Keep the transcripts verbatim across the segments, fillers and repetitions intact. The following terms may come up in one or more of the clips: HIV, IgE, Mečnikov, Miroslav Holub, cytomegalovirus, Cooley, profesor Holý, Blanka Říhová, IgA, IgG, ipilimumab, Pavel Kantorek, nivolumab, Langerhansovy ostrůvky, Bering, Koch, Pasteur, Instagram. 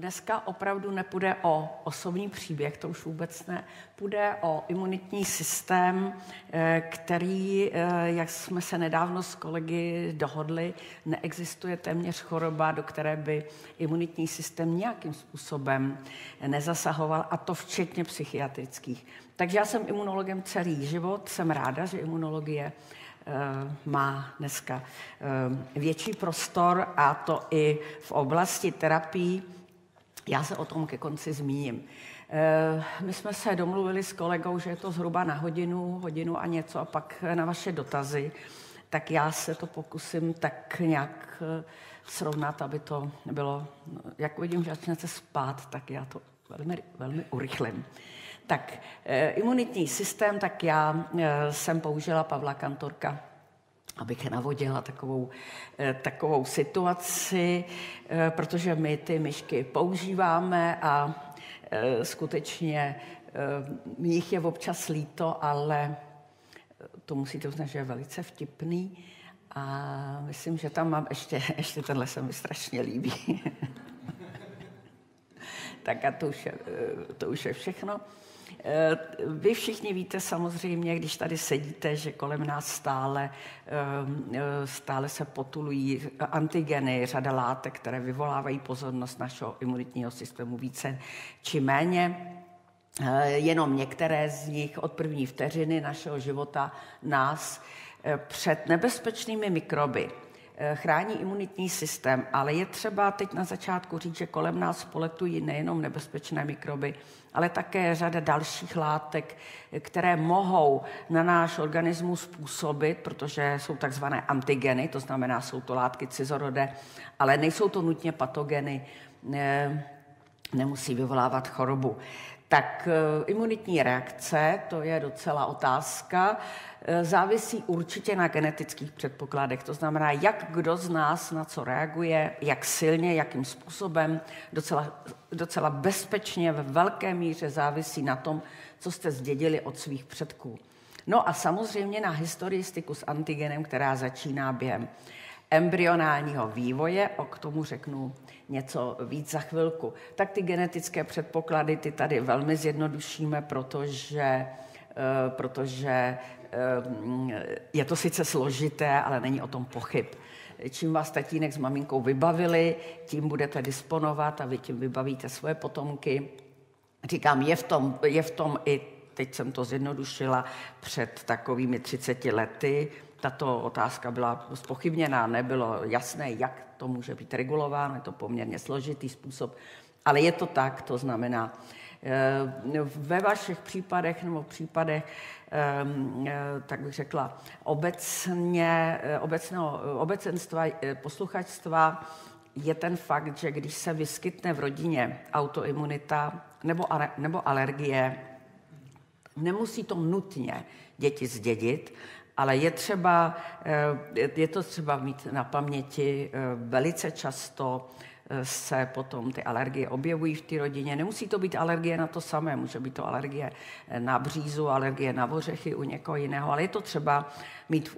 dneska opravdu nepůjde o osobní příběh, to už vůbec ne, půjde o imunitní systém, který, jak jsme se nedávno s kolegy dohodli, neexistuje téměř choroba, do které by imunitní systém nějakým způsobem nezasahoval, a to včetně psychiatrických. Takže já jsem imunologem celý život, jsem ráda, že imunologie má dneska větší prostor, a to i v oblasti terapii. Já se o tom ke konci zmíním. My jsme se domluvili s kolegou, že je to zhruba na hodinu, hodinu a něco, a pak na vaše dotazy, tak já se to pokusím tak nějak srovnat, aby to bylo, jak vidím, že začnete spát, tak já to velmi, velmi urychlím. Tak, imunitní systém, tak já jsem použila Pavla Kantorka, abych navodila takovou, takovou situaci, protože my ty myšky používáme a skutečně jich je občas líto, ale to musíte uznat, že je velice vtipný, a myslím, že tam mám ještě, ještě tenhle se mi strašně líbí. Tak a to už je, to už je všechno. Vy všichni víte samozřejmě, když tady sedíte, že kolem nás stále, stále se potulují antigeny, řada látek, které vyvolávají pozornost našeho imunitního systému více či méně. Jenom některé z nich od první vteřiny našeho života nás před nebezpečnými mikroby chrání imunitní systém, ale je třeba teď na začátku říct, že kolem nás poletují nejenom nebezpečné mikroby, ale také řada dalších látek, které mohou na náš organismus působit, protože jsou takzvané antigeny, to znamená, jsou to látky cizorodé, ale nejsou to nutně patogeny, ne, nemusí vyvolávat chorobu. Tak imunitní reakce, to je docela otázka, závisí určitě na genetických předpokladech. To znamená, jak kdo z nás na co reaguje, jak silně, jakým způsobem, docela, docela bezpečně, ve velké míře závisí na tom, co jste zdědili od svých předků. No a samozřejmě na historistiku s antigenem, která začíná během embryonálního vývoje, o k tomu řeknu něco víc za chvilku. Tak ty genetické předpoklady, ty tady velmi zjednodušíme, protože, protože je to sice složité, ale není o tom pochyb. Čím vás tatínek s maminkou vybavili, tím budete disponovat a vy tím vybavíte svoje potomky. Říkám, je v tom, je v tom i, teď jsem to zjednodušila, před takovými třiceti lety, tato otázka byla zpochybněná, nebylo jasné, jak to může být regulováno, je to poměrně složitý způsob, ale je to tak, to znamená, ve vašich případech nebo případech, tak bych řekla, obecně, obecného, obecenstva, posluchačstva, je ten fakt, že když se vyskytne v rodině autoimunita nebo, nebo alergie, nemusí to nutně děti zdědit, ale je třeba, je to třeba mít na paměti, velice často se potom ty alergie objevují v té rodině. Nemusí to být alergie na to samé, může být to alergie na břízu, alergie na ořechy u někoho jiného, ale je to třeba mít,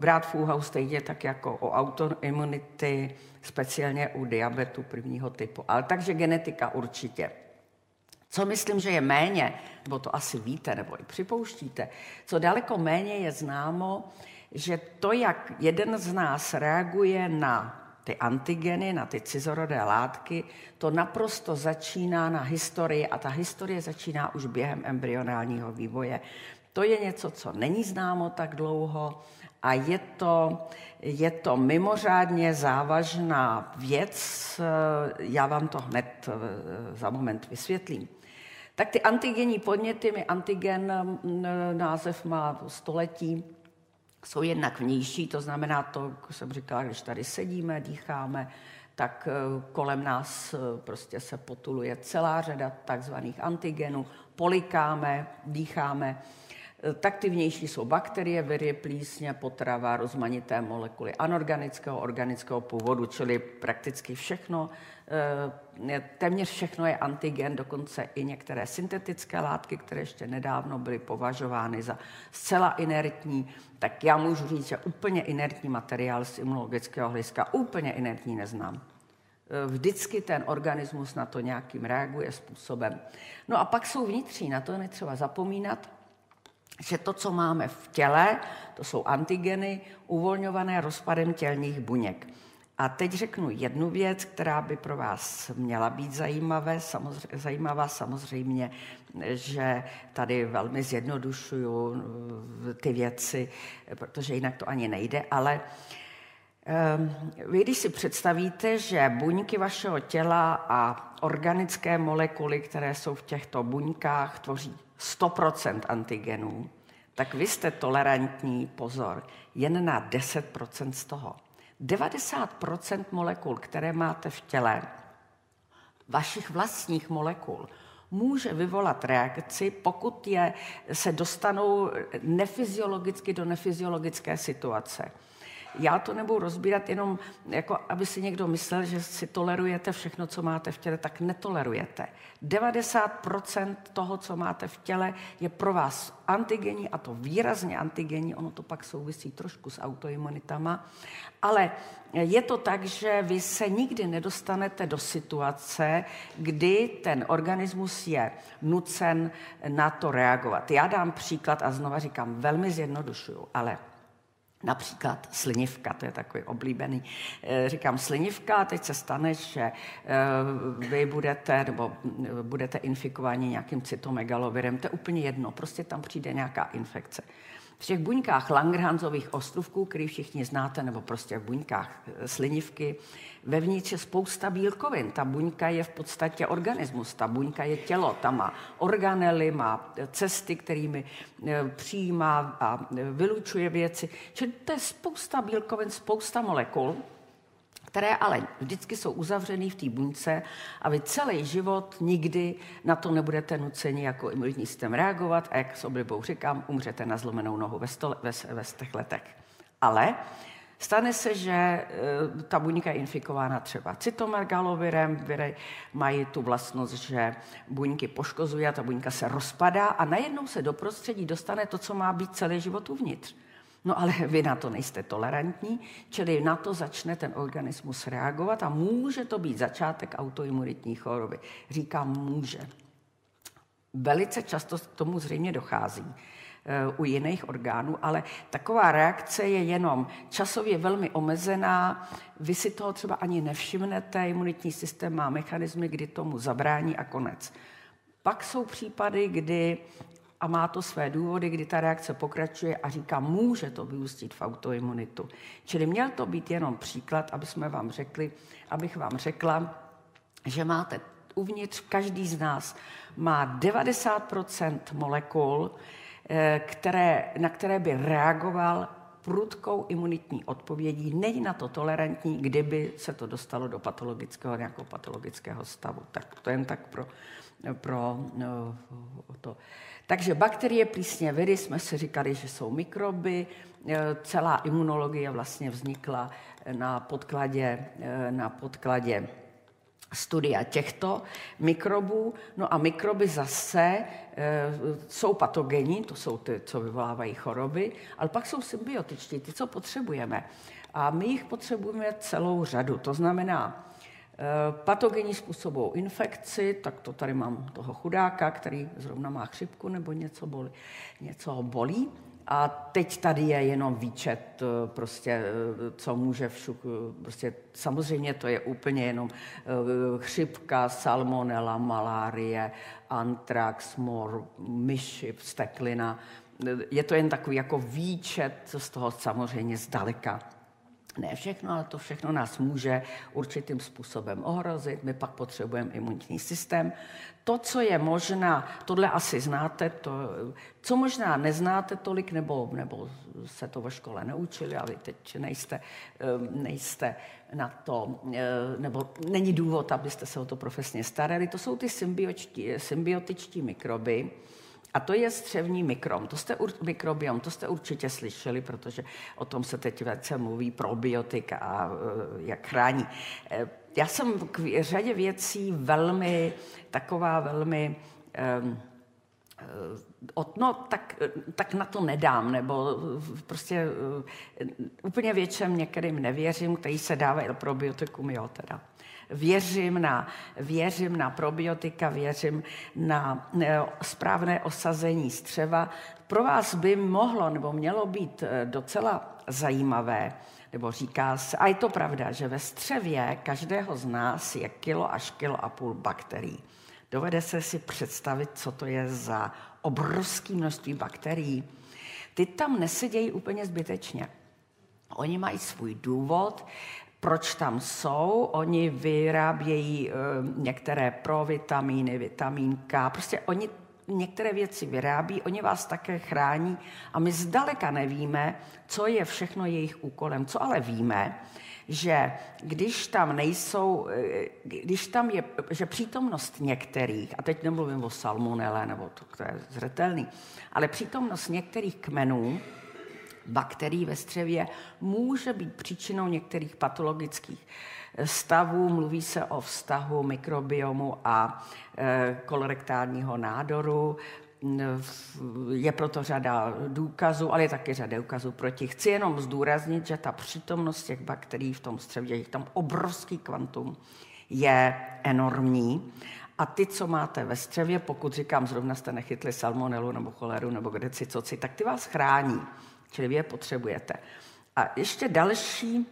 brát v úvahu stejně tak jako o autoimunity, speciálně u diabetu prvního typu. Ale takže genetika určitě. Co myslím, že je méně, nebo to asi víte, nebo i připouštíte, co daleko méně je známo, že to, jak jeden z nás reaguje na ty antigeny, na ty cizorodé látky, to naprosto začíná na historii, a ta historie začíná už během embryonálního vývoje. To je něco, co není známo tak dlouho, a je to, je to mimořádně závažná věc. Já vám to hned za moment vysvětlím. Tak ty antigenní podněty, my antigen, název má století, jsou jednak vnější, to znamená to, jak jsem říkala, když tady sedíme, dýcháme, tak kolem nás prostě se potuluje celá řada takzvaných antigenů, polikáme, dýcháme. Tak ty vnější jsou bakterie, viry, plísně, potrava, rozmanité molekuly anorganického, organického původu, čili prakticky všechno, téměř všechno je antigen, dokonce i některé syntetické látky, které ještě nedávno byly považovány za zcela inertní. Tak já můžu říct, že úplně inertní materiál z imunologického hlediska, úplně inertní neznám. vždycky ten organismus na to nějakým reaguje způsobem. No a pak jsou vnitřní, na to je netřeba zapomínat, že to, co máme v těle, to jsou antigeny uvolňované rozpadem tělních buněk. A teď řeknu jednu věc, která by pro vás měla být zajímavé, samozřejmě, zajímavá samozřejmě, že tady velmi zjednodušuju ty věci, protože jinak to ani nejde, ale vy, když si představíte, že buňky vašeho těla a organické molekuly, které jsou v těchto buňkách, tvoří sto procent antigenů, tak vy jste tolerantní, pozor, jen na deset procent z toho. devadesát procent molekul, které máte v těle, vašich vlastních molekul, může vyvolat reakci, pokud je, se dostanou nefyziologicky do nefyziologické situace. Já to nebudu rozbírat, jenom jako, aby si někdo myslel, že si tolerujete všechno, co máte v těle, tak netolerujete. devadesát procent toho, co máte v těle, je pro vás antigenní, a to výrazně antigenní, ono to pak souvisí trošku s autoimunitama, ale je to tak, že vy se nikdy nedostanete do situace, kdy ten organismus je nucen na to reagovat. Já dám příklad a znova říkám, velmi zjednodušuju, ale například slinivka, to je takový oblíbený. Říkám slinivka, a teď se stane, že vy budete, nebo budete infikováni nějakým cytomegalovirem. To je úplně jedno, prostě tam přijde nějaká infekce. V těch buňkách Langerhansových ostrůvků, který všichni znáte, nebo prostě v buňkách slinivky, vevnitř je spousta bílkovin. Ta buňka je v podstatě organismus, ta buňka je tělo, ta má organely, má cesty, kterými přijímá a vylučuje věci. Čili to je spousta bílkovin, spousta molekul, které ale vždycky jsou uzavřený v té buňce a vy celý život nikdy na to nebudete nuceni jako imunitní systém reagovat a jak s oblibou říkám, umřete na zlomenou nohu ve, stole, ve, ve těch letech. Ale stane se, že e, ta buňka je infikována třeba cytomegalovirem, viry mají tu vlastnost, že buňky poškozují a ta buňka se rozpadá a najednou se do prostředí dostane to, co má být celý život uvnitř. No ale vy na to nejste tolerantní, čili na to začne ten organismus reagovat a může to být začátek autoimunitní choroby. Říkám může. Velice často k tomu zřejmě dochází u jiných orgánů, ale taková reakce je jenom časově velmi omezená, vy si toho třeba ani nevšimnete, imunitní systém má mechanismy, kdy tomu zabrání a konec. Pak jsou případy, kdy a má to své důvody, kdy ta reakce pokračuje a říká, může to vyústit v autoimunitu. Čili měl to být jenom příklad, aby jsme vám řekli, abych vám řekla, že máte uvnitř, každý z nás má devadesát procent molekul, které, na které by reagoval prudkou imunitní odpovědí. Není na to tolerantní, kdyby se to dostalo do patologického, nějakého patologického stavu. Tak to jen tak pro... Pro, no, to. Takže bakterie, plísně, viry, jsme si říkali, že jsou mikroby. Celá imunologie vlastně vznikla na podkladě, na podkladě studia těchto mikrobů. No a mikroby zase jsou patogeni, to jsou ty, co vyvolávají choroby, ale pak jsou symbiotičtí, ty, co potřebujeme. A my jich potřebujeme celou řadu, to znamená, patogeni způsobují infekci, tak to tady mám toho chudáka, který zrovna má chřipku nebo něco bolí, něco ho bolí. A teď tady je jenom výčet, prostě, co může všuk, prostě samozřejmě to je úplně jenom chřipka, salmonela, malárie, antrax, mor, myši, vzteklina. Je to jen takový jako výčet, co z toho samozřejmě zdaleka. Ne všechno, ale to všechno nás může určitým způsobem ohrozit. My pak potřebujeme imunitní systém. To, co je možná, tohle asi znáte, to, co možná neznáte tolik, nebo, nebo se to ve škole neučili, ale teď nejste, nejste na to, nebo není důvod, abyste se o to profesně starali. To jsou ty symbiotičtí mikroby. A to je střevní mikrom. To jste, mikrobiom, to jste určitě slyšeli, protože o tom se teď velice mluví probiotika a jak chrání. Já jsem k řadě věcí velmi, taková velmi, um, no tak, tak na to nedám, nebo prostě um, úplně většem některým nevěřím, který se dávají probiotikum, jo teda. Věřím na, věřím na probiotika, věřím na správné osazení střeva. Pro vás by mohlo nebo mělo být docela zajímavé, nebo říká se, a je to pravda, že ve střevě každého z nás je kilo až kilo a půl bakterií. Dovede se si představit, co to je za obrovské množství bakterií. Ty tam nesedějí úplně zbytečně. Oni mají svůj důvod, proč tam jsou. Oni vyrábějí e, některé provitamíny, vitamínka. Prostě oni některé věci vyrábí, oni vás také chrání a my zdaleka nevíme, co je všechno jejich úkolem. Co ale víme, že když tam nejsou, když tam je, že přítomnost některých, a teď nemluvím o salmonele, nebo to, to je zřetelný, ale přítomnost některých kmenů, bakterií ve střevě může být příčinou některých patologických stavů. Mluví se o vztahu mikrobiomu a kolorektálního nádoru. Je proto řada důkazů, ale je taky řada důkazů proti. Chci jenom zdůraznit, že ta přítomnost těch bakterií v tom střevě, je tam obrovský kvantum, je enormní. A ty, co máte ve střevě, pokud říkám, zrovna jste nechytli salmonelu nebo choleru nebo kde si co si, tak ty vás chrání. Čili vy je potřebujete. A ještě další,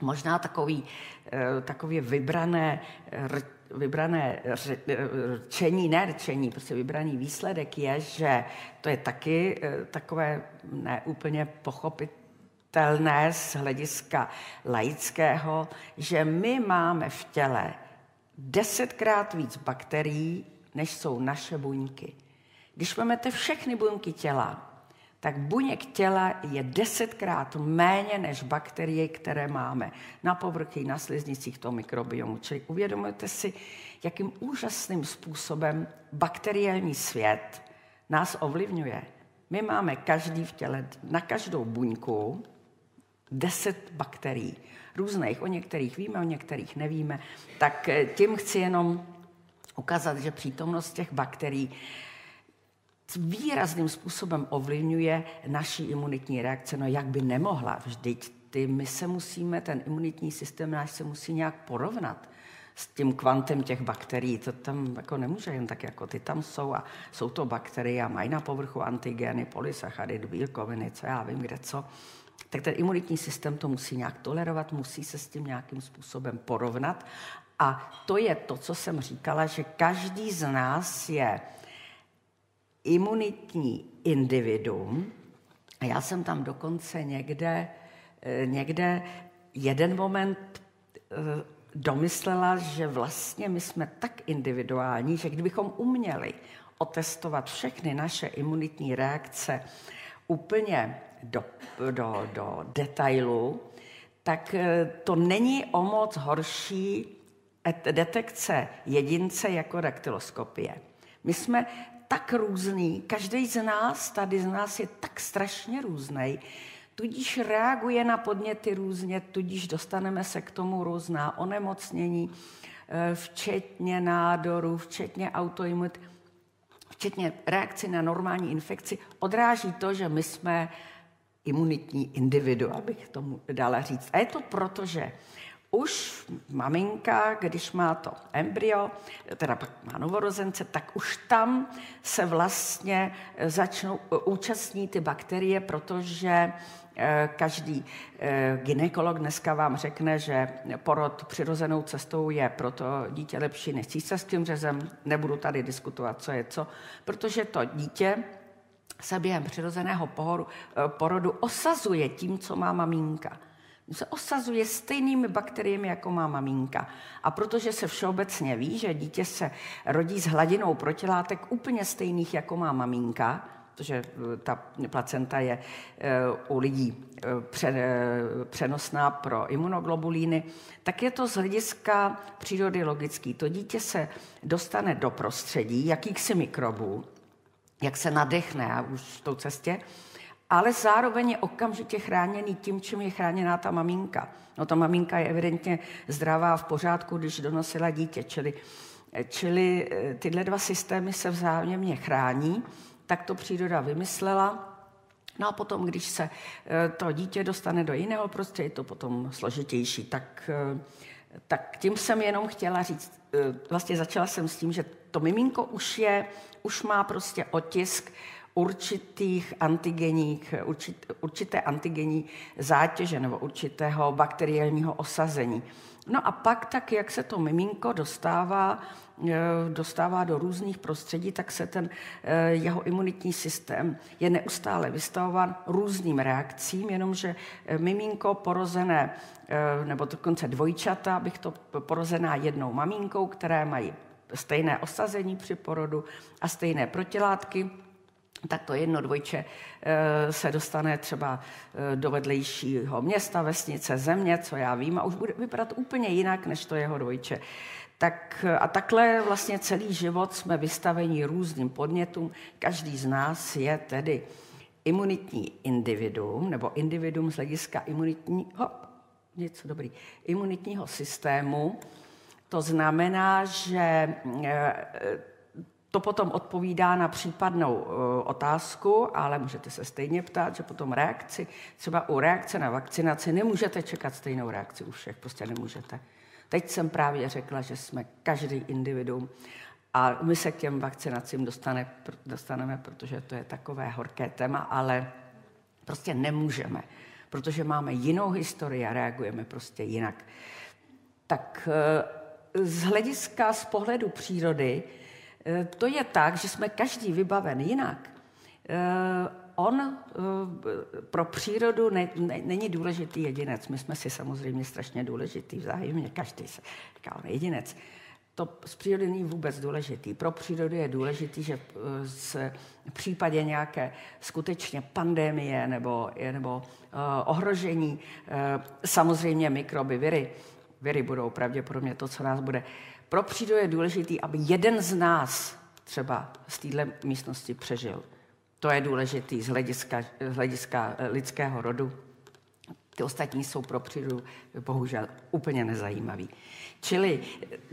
možná takový, takové vybrané, vybrané řečení, ne řečení, prostě vybraný výsledek je, že to je taky takové neúplně pochopitelné z hlediska laického, že my máme v těle desetkrát víc bakterií, než jsou naše buňky. Když vezmete všechny buňky těla, tak buněk těla je desetkrát méně než bakterie, které máme na povrchy, na sliznicích toho mikrobiomu. Čili uvědomujete si, jakým úžasným způsobem bakteriální svět nás ovlivňuje. My máme každý v těle, na každou buňku, deset bakterií. Různých, o některých víme, o některých nevíme. Tak tím chci jenom ukázat, že přítomnost těch bakterií výrazným způsobem ovlivňuje naši imunitní reakce. No jak by nemohla vždyť. Ty, my se musíme, ten imunitní systém náš se musí nějak porovnat s tím kvantem těch bakterií. To tam jako nemůže jen tak jako ty tam jsou a jsou to bakterie a mají na povrchu antigeny, polysacharidy, bílkoviny, co já vím, kde co. Tak ten imunitní systém to musí nějak tolerovat, musí se s tím nějakým způsobem porovnat. A to je to, co jsem říkala, že každý z nás je imunitní individuum. A já jsem tam dokonce někde, někde jeden moment domyslela, že vlastně my jsme tak individuální, že kdybychom uměli otestovat všechny naše imunitní reakce úplně do, do, do detailu, tak to není o moc horší detekce jedince jako daktyloskopie. My jsme tak různý, každý z nás, tady z nás je tak strašně různej, tudíž reaguje na podněty různě, tudíž dostaneme se k tomu různá onemocnění, včetně nádorů, včetně autoimunit, včetně reakci na normální infekci, odráží to, že my jsme imunitní individu, abych tomu dala říct. A je to proto, že už maminka, když má to embryo, teda pak má novorozence, tak už tam se vlastně začnou účastnit ty bakterie, protože každý gynekolog dneska vám řekne, že porod přirozenou cestou je proto dítě lepší než císařským řezem. Nebudu tady diskutovat, co je co, protože to dítě se během přirozeného pohoru, porodu osazuje tím, co má maminka. Se osazuje stejnými bakteriemi, jako má maminka. A protože se všeobecně ví, že dítě se rodí s hladinou protilátek úplně stejných, jako má maminka, protože ta placenta je u lidí přenosná pro imunoglobulíny, tak je to z hlediska přírody logický. To dítě se dostane do prostředí jakýchsi mikrobů, jak se nadechne a už v tou cestě, ale zároveň je okamžitě chráněný tím, čím je chráněná ta maminka. No ta maminka je evidentně zdravá v pořádku, když donosila dítě, čili, čili tyhle dva systémy se vzájemně chrání, tak to příroda vymyslela. No a potom, když se to dítě dostane do jiného prostředí, je to potom složitější, tak Tak tím jsem jenom chtěla říct, vlastně začala jsem s tím, že to miminko už je, už má prostě otisk určitých antigeních, určit, určité antigenní zátěže nebo určitého bakteriálního osazení. No a pak tak, jak se to miminko dostává, dostává do různých prostředí, tak se ten jeho imunitní systém je neustále vystavován různým reakcím, jenomže miminko porozené, nebo dokonce dvojčata, bych to porozená jednou maminkou, které mají stejné osazení při porodu a stejné protilátky, tak to jedno dvojče se dostane třeba do vedlejšího města, vesnice, země, co já vím, a už bude vypadat úplně jinak než to jeho dvojče. Tak, a takhle vlastně celý život jsme vystaveni různým podnětům. Každý z nás je tedy imunitní individuum, nebo individuum z hlediska imunitního, něco dobrý, imunitního systému. To znamená, že to potom odpovídá na případnou otázku, ale můžete se stejně ptát, že potom reakci, třeba u reakce na vakcinaci, nemůžete čekat stejnou reakci u všech, prostě nemůžete. Teď jsem právě řekla, že jsme každý individuum a my se k těm vakcinacím dostane, dostaneme, protože to je takové horké téma, ale prostě nemůžeme, protože máme jinou historii a reagujeme prostě jinak. Tak z hlediska, z pohledu přírody, to je tak, že jsme každý vybaven jinak. On pro přírodu ne, ne, není důležitý jedinec. My jsme si samozřejmě strašně důležitý vzájemně. Každý se říká, on je jedinec. To z přírody není vůbec důležitý. Pro přírodu je důležitý, že v případě nějaké skutečně pandemie nebo, nebo ohrožení samozřejmě mikroby, viry, viry budou pravděpodobně to, co nás bude. Pro přírodu je důležitý, aby jeden z nás třeba z této místnosti přežil. To je důležitý z hlediska, z hlediska lidského rodu. Ty ostatní jsou pro přírodu bohužel úplně nezajímavý. Čili,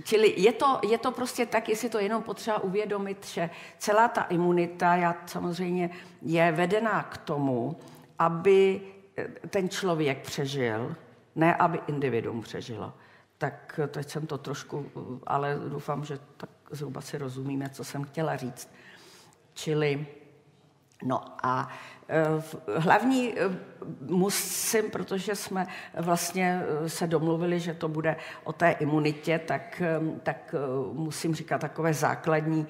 čili je, to, je to prostě tak, jestli to jenom potřeba uvědomit, že celá ta imunita já, samozřejmě je vedená k tomu, aby ten člověk přežil, ne aby individuum přežilo. Tak teď jsem to trošku, ale doufám, že tak zhruba si rozumíme, co jsem chtěla říct. Čili, no a hlavní musím, protože jsme vlastně se domluvili, že to bude o té imunitě, tak, tak musím říkat takové základní,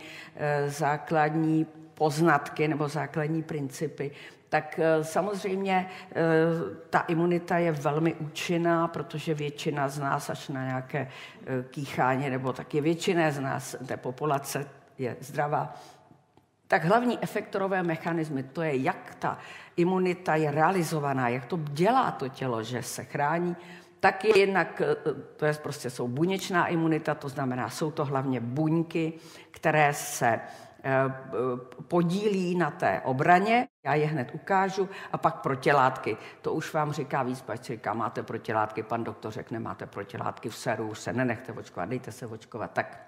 základní poznatky nebo základní principy. Tak samozřejmě ta imunita je velmi účinná, protože většina z nás, až na nějaké kýchání, nebo taky většina z nás, té populace je zdravá. Tak hlavní efektorové mechanismy, to je, jak ta imunita je realizovaná, jak to dělá to tělo, že se chrání, tak je jednak, to je prostě jsou buněčná imunita, to znamená, jsou to hlavně buňky, které se podílí na té obraně, já je hned ukážu, a pak protilátky. To už vám říká víc, pač říká, máte protilátky, pan doktor řekne, máte protilátky v seru, už se nenechte očkovat, dejte se očkovat, tak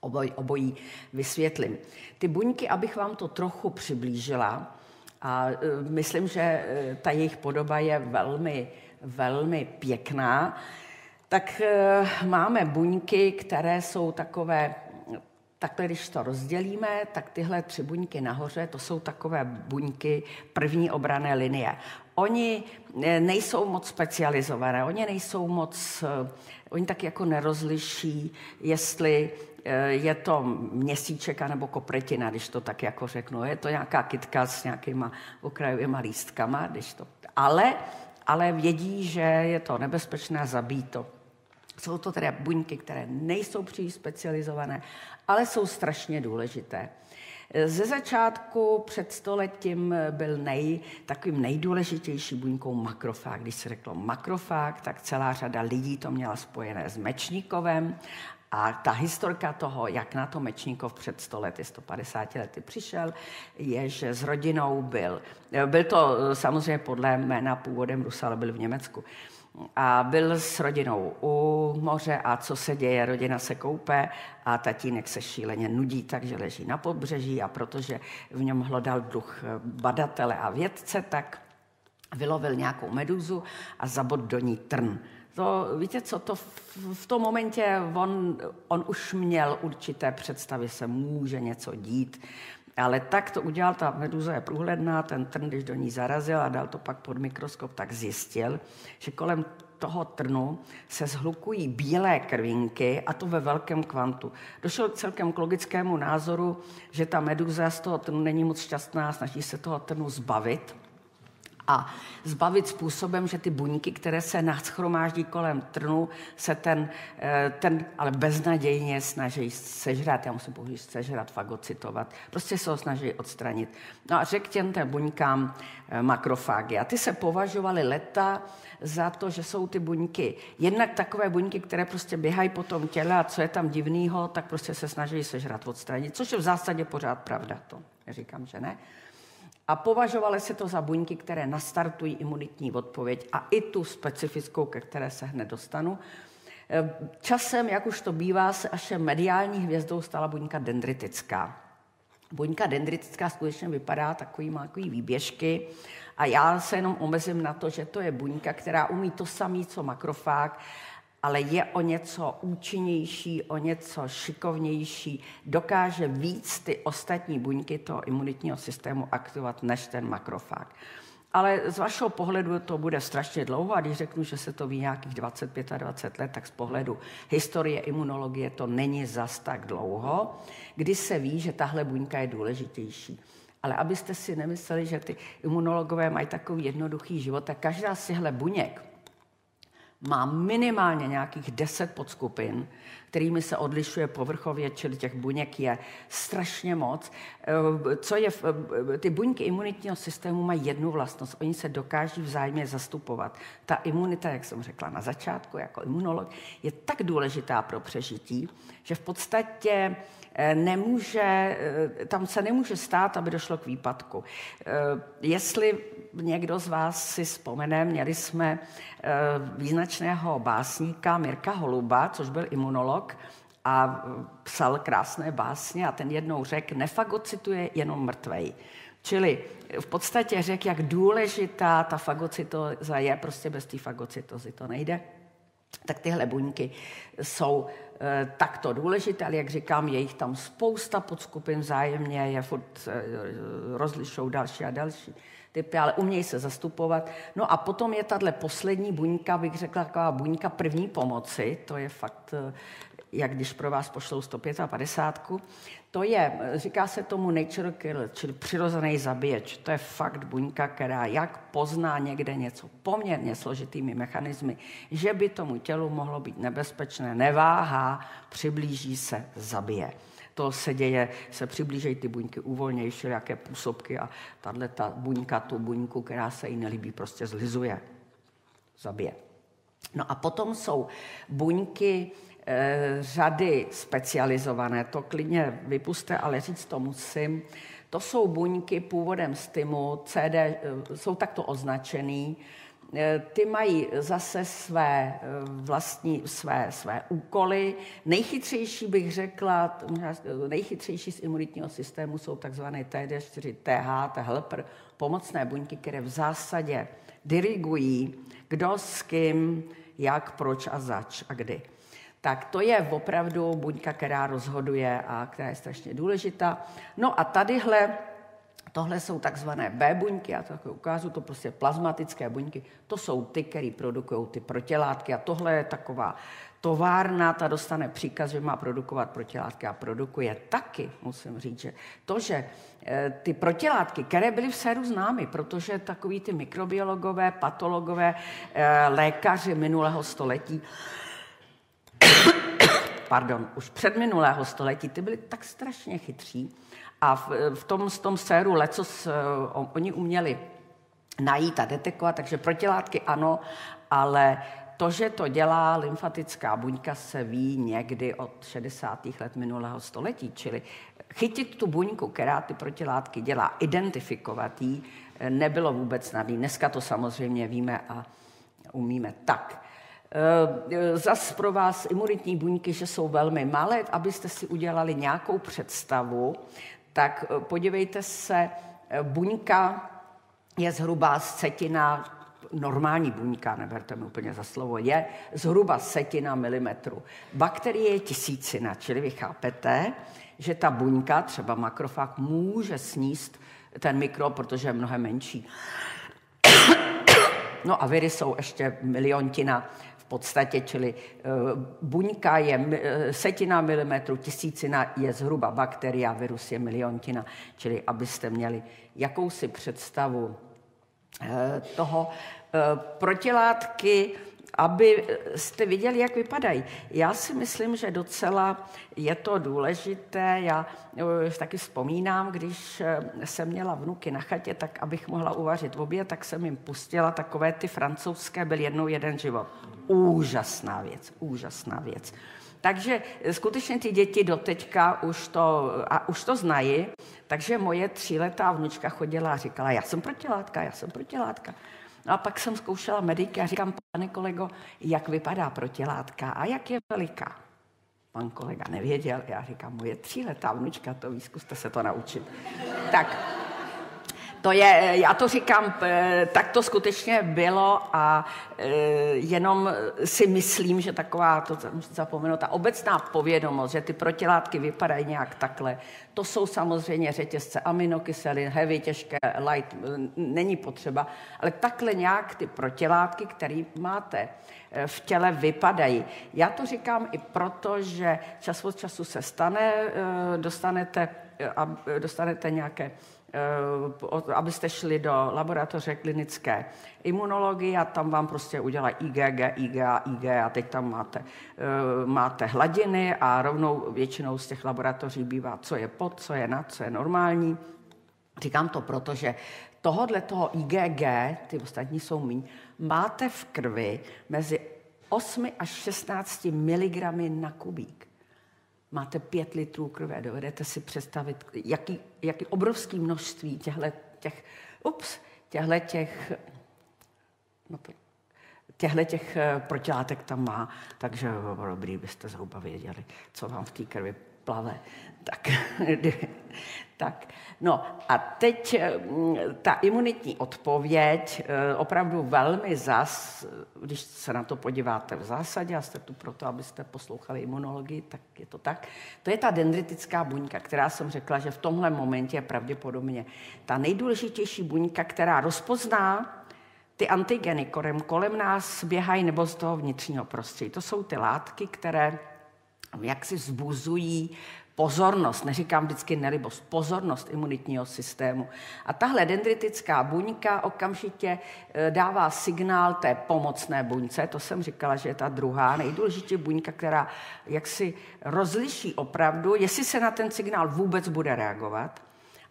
oboj, obojí vysvětlím. Ty buňky, abych vám to trochu přiblížila, a myslím, že ta jejich podoba je velmi, velmi pěkná, tak máme buňky, které jsou takové. Takhle, když to rozdělíme, tak tyhle tři buňky nahoře, to jsou takové buňky první obranné linie. Oni nejsou moc specializované, oni nejsou moc, oni tak jako nerozliší, jestli je to měsíček anebo kopretina, když to tak jako řeknu. Je to nějaká kytka s nějakýma okrajovýma lístkama, když to, ale, ale vědí, že je to nebezpečné a zabíjí to. Jsou to teda buňky, které nejsou příliš specializované, ale jsou strašně důležité. Ze začátku před stoletím byl nej, takovým nejdůležitější buňkou makrofág. Když se řeklo makrofág, tak celá řada lidí to měla spojené s Mečnikovem. A ta historka toho, jak na to Mečnikov před sto lety, sto padesáti lety přišel, je, že s rodinou byl. Byl to samozřejmě podle jména původem Rus, ale byl v Německu. A byl s rodinou u moře a co se děje, rodina se koupe a tatínek se šíleně nudí, takže leží na pobřeží a protože v něm hlodal duch badatele a vědce, tak vylovil nějakou meduzu a zabodl do ní trn. To, víte co, to v, v tom momentě on, on už měl určité představy, se může něco dít, ale tak to udělal, ta meduza je průhledná, ten trn, když do ní zarazil a dal to pak pod mikroskop, tak zjistil, že kolem toho trnu se shlukují bílé krvinky a to ve velkém kvantu. Došel k celkem k logickému názoru, že ta meduza z toho trnu není moc šťastná, snaží se toho trnu zbavit. A zbavit způsobem, že ty buňky, které se nashromáždí kolem trnu, se ten, ten ale beznadějně snaží sežrat, já musím použít sežrat, fagocitovat, prostě se ho snaží odstranit. No a řekl těm té buňkám makrofágy. A ty se považovaly leta za to, že jsou ty buňky. Jednak takové buňky, které prostě běhají po tom těle a co je tam divného, tak prostě se snaží sežrat, odstranit, což je v zásadě pořád pravda, to neříkám, že ne. A považovaly se to za buňky, které nastartují imunitní odpověď a i tu specifickou, ke které se hned dostanu. Časem, jak už to bývá, se až mediální hvězdou stala buňka dendritická. Buňka dendritická skutečně vypadá, takový má takový výběžky a já se jenom omezím na to, že to je buňka, která umí to samé, co makrofág, ale je o něco účinnější, o něco šikovnější, dokáže víc ty ostatní buňky toho imunitního systému aktivovat než ten makrofág. Ale z vašeho pohledu to bude strašně dlouho a když řeknu, že se to ví nějakých dvacet pět a dvacet let, tak z pohledu historie imunologie to není zas tak dlouho, kdy se ví, že tahle buňka je důležitější. Ale abyste si nemysleli, že ty imunologové mají takový jednoduchý život, tak každá z těchto buněk má minimálně nějakých deset podskupin, kterými se odlišuje povrchově, čili těch buněk je strašně moc. Co je, ty buňky imunitního systému mají jednu vlastnost, oni se dokáží vzájemně zastupovat. Ta imunita, jak jsem řekla na začátku, jako imunolog, je tak důležitá pro přežití, že v podstatě nemůže, tam se nemůže stát, aby došlo k výpadku. Jestli někdo z vás si vzpomene, měli jsme význačného básníka Mirka Holuba, což byl imunolog a psal krásné básně a ten jednou řekl, nefagocituje jenom mrtvej. Čili v podstatě řekl, jak důležitá ta fagocitoza je, prostě bez té fagocitozy to nejde. Tak tyhle buňky jsou e, takto důležité, ale jak říkám, je jich tam spousta podskupin vzájemně, je furt e, rozlišou další a další typy, ale umějí se zastupovat. No a potom je tato poslední buňka, bych řekla taková buňka první pomoci, to je fakt, e, jak když pro vás pošlou sto padesát pět, to je, říká se tomu nature killer, čili přirozený zabíječ. To je fakt buňka, která jak pozná někde něco poměrně složitými mechanismy, že by tomu tělu mohlo být nebezpečné, neváhá, přiblíží se, zabije. To se děje, se přiblížejí ty buňky, uvolnějí všelijaké působky a tato buňka, tu buňku, která se jí nelíbí, prostě zlizuje, zabije. No a potom jsou buňky řady specializované, to klidně vypuste, ale říct to musím. To jsou buňky původem z tymu, C D, jsou takto označený. Ty mají zase své vlastní, své, své úkoly. Nejchytřejší bych řekla, nejchytřejší z imunitního systému jsou takzvané T D čtyři T H, helper, pomocné buňky, které v zásadě dirigují, kdo s kým, jak, proč a zač a kdy. Tak to je opravdu buňka, která rozhoduje a která je strašně důležitá. No a tadyhle, tohle jsou takzvané B buňky, já to takhle ukážu, to prostě plazmatické buňky, to jsou ty, které produkují ty protilátky a tohle je taková továrna, ta dostane příkaz, že má produkovat protilátky a produkuje taky, musím říct, že to, že ty protilátky, které byly v séru známy, protože takový ty mikrobiologové, patologové, lékaři minulého století, pardon, už před minulého století, ty byli tak strašně chytří a v, v tom, v tom séru lecos oni uměli najít a detekovat, takže protilátky ano, ale to, že to dělá lymfatická buňka, se ví někdy od šedesátých let minulého století, čili chytit tu buňku, která ty protilátky dělá, identifikovat ji, nebylo vůbec snadné. Dneska to samozřejmě víme a umíme tak. Zas pro vás imunitní buňky, že jsou velmi malé, abyste si udělali nějakou představu, tak podívejte se, buňka je zhruba setina normální buňka, neberte mi úplně za slovo, je zhruba setina milimetru. Bakterie je tisícina, čili vy chápete, že ta buňka, třeba makrofag, může sníst ten mikrob, protože je mnohem menší. No a viry jsou ještě miliontina v podstatě, čili buňka je setina milimetru, tisícina je zhruba bakteria, virus je miliontina. Čili abyste měli jakousi představu toho protilátky, abyste viděli, jak vypadají. Já si myslím, že docela je to důležité. Já taky vzpomínám, když jsem měla vnuky na chatě, tak abych mohla uvařit oběd, tak jsem jim pustila takové ty francouzské, byl jednou jeden život. Úžasná věc, úžasná věc. Takže skutečně ty děti doteďka už to, a už to znají, takže moje tříletá vnučka chodila a říkala, já jsem protilátka, já jsem protilátka. No a pak jsem zkoušela mediky a říkám, pane kolego, jak vypadá protilátka a jak je veliká. Pan kolega nevěděl, já říkám, moje tříletá vnučka, to ví, zkuste se to naučit. Tak, to je, já to říkám, tak to skutečně bylo a jenom si myslím, že taková, to zapomenu, ta obecná povědomost, že ty protilátky vypadají nějak takhle, to jsou samozřejmě řetězce aminokyselin, heavy, těžké, light, není potřeba, ale takhle nějak ty protilátky, které máte v těle, vypadají. Já to říkám i proto, že čas od času se stane, dostanete, dostanete nějaké, abyste šli do laboratoře klinické imunologie a tam vám prostě udělá I G G, I G A, I G a teď tam máte, máte hladiny a rovnou většinou z těch laboratoří bývá, co je pod, co je nad, co je normální. Říkám to, protože tohodle toho I G G, ty ostatní jsou míň, máte v krvi mezi osmi až šestnácti miligramy na kubík. Máte pět litrů krve, dovedete si představit, jaký, jaký obrovský množství těhle těch, ups, těhle těch, no to, těhle těch protilátek tam má, takže dobrý, byste zhruba věděli, co vám v té krvi plave. Tak, tak. No a teď ta imunitní odpověď, opravdu velmi zas, když se na to podíváte v zásadě, a jste tu proto, abyste poslouchali imunologii, tak je to tak. To je ta dendritická buňka, která jsem řekla, že v tomhle momentě je pravděpodobně ta nejdůležitější buňka, která rozpozná ty antigeny, které kolem nás běhají, nebo z toho vnitřního prostředí. To jsou ty látky, které jaksi vzbuzují pozornost, neříkám vždycky nelibost, pozornost imunitního systému. A tahle dendritická buňka okamžitě dává signál té pomocné buňce, to jsem říkala, že je ta druhá nejdůležitější buňka, která jaksi rozliší opravdu, jestli se na ten signál vůbec bude reagovat.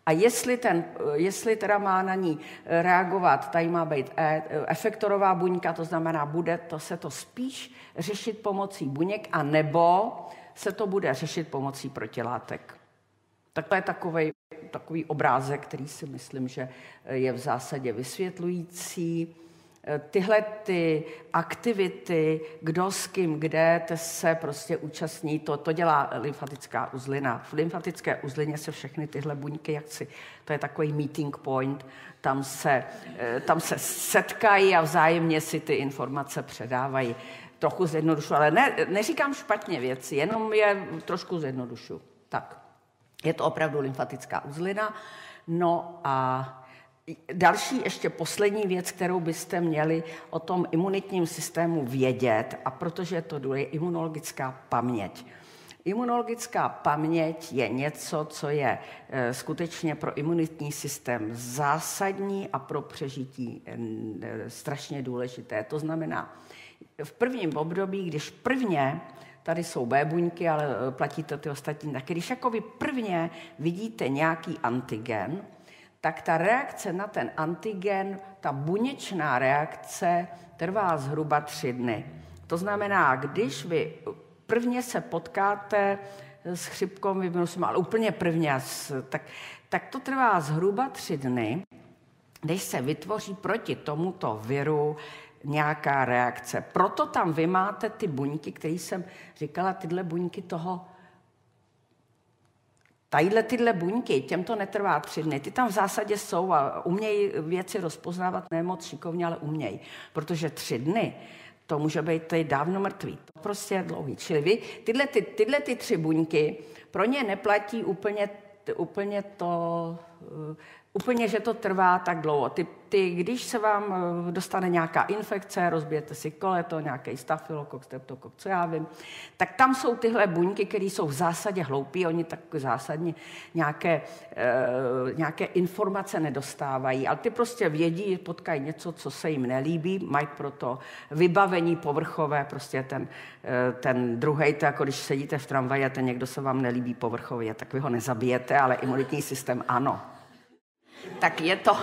A jestli, ten, jestli teda má na ní reagovat, tady má být e, efektorová buňka, to znamená, bude to, se to spíš řešit pomocí buněk, anebo se to bude řešit pomocí protilátek. Tak to je takovej, takový obrázek, který si myslím, že je v zásadě vysvětlující. Tyhle ty aktivity, kdo s kým, kde se prostě účastní, to, to dělá lymfatická uzlina. V lymfatické uzlině se všechny tyhle buňky, jak si, to je takový meeting point, tam se, tam se setkají a vzájemně si ty informace předávají. Trochu zjednodušu, ale ne, neříkám špatně věci, jenom je trošku zjednodušu. Tak, je to opravdu lymfatická uzlina. No a další, ještě poslední věc, kterou byste měli o tom imunitním systému vědět, a protože je to důležité, je imunologická paměť. Imunologická paměť je něco, co je e, skutečně pro imunitní systém zásadní a pro přežití e, e, strašně důležité. To znamená, v prvním období, když prvně, tady jsou B buňky, ale platí to ty ostatní, tak když jako vy prvně vidíte nějaký antigen, tak ta reakce na ten antigen, ta buněčná reakce, trvá zhruba tři dny. To znamená, když vy prvně se potkáte s chřipkovým virusem, ale úplně prvně, tak, tak to trvá zhruba tři dny, než se vytvoří proti tomuto viru nějaká reakce. Proto tam vy máte ty buňky, které jsem říkala, tyhle buňky toho Tadyhle tyhle buňky, těm to netrvá tři dny, ty tam v zásadě jsou a umějí věci rozpoznávat ne moc šikovně, ale umějí, protože tři dny, to může být tady dávno mrtvý, to prostě je dlouhý. Čili vy, tyhle, ty, tyhle ty tři buňky, pro ně neplatí úplně, úplně to... Úplně, že to trvá tak dlouho. Ty, ty, když se vám dostane nějaká infekce, rozbijete si koleto, nějaký stafylokok, streptokok, co já vím, tak tam jsou tyhle buňky, které jsou v zásadě hloupí, oni tak zásadně nějaké, e, nějaké informace nedostávají, ale ty prostě vědí, potkají něco, co se jim nelíbí, mají proto vybavení povrchové, prostě ten, e, ten druhej, to jako když sedíte v tramvaji a ten někdo se vám nelíbí povrchově, tak vy ho nezabijete, ale imunitní systém ano. Tak je to,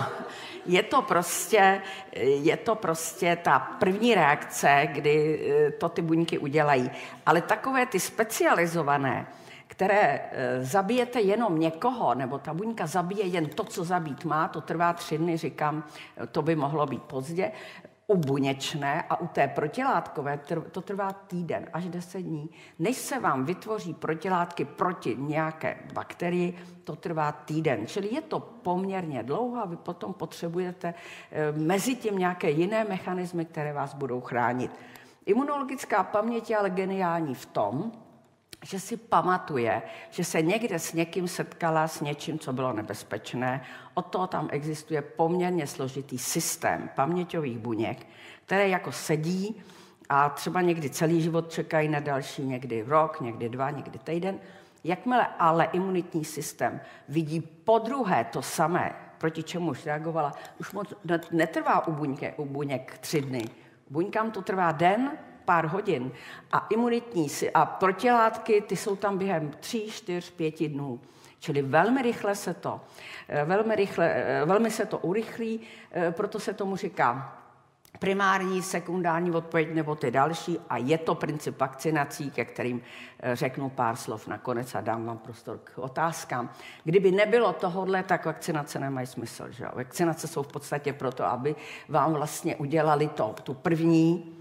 je, to prostě, je to prostě ta první reakce, kdy to ty buňky udělají. Ale takové ty specializované, které zabijete jenom někoho, nebo ta buňka zabije jen to, co zabít má, to trvá tři dny, říkám, to by mohlo být pozdě, u buněčné a u té protilátkové to trvá týden až deset dní. Než se vám vytvoří protilátky proti nějaké bakterii, to trvá týden. Čili je to poměrně dlouho a vy potom potřebujete mezi tím nějaké jiné mechanismy, které vás budou chránit. Imunologická paměť je ale geniální v tom, že si pamatuje, že se někde s někým setkala s něčím, co bylo nebezpečné. Od toho tam existuje poměrně složitý systém paměťových buněk, které jako sedí a třeba někdy celý život čekají na další, někdy rok, někdy dva, někdy týden. Jakmile ale imunitní systém vidí podruhé to samé, proti čemu už reagovala, už moc netrvá u, buňke, u buněk tři dny. Buňkám to trvá den, pár hodin a imunitní a protilátky, ty jsou tam během tří, čtyř, pěti dnů. Čili velmi rychle se to, velmi, rychle, velmi se to urychlí, proto se tomu říká primární, sekundární odpověď nebo ty další a je to princip vakcinací, ke kterým řeknu pár slov nakonec a dám vám prostor k otázkám. Kdyby nebylo tohodle, tak vakcinace nemají smysl. Že? Vakcinace jsou v podstatě proto, aby vám vlastně udělali to, tu první,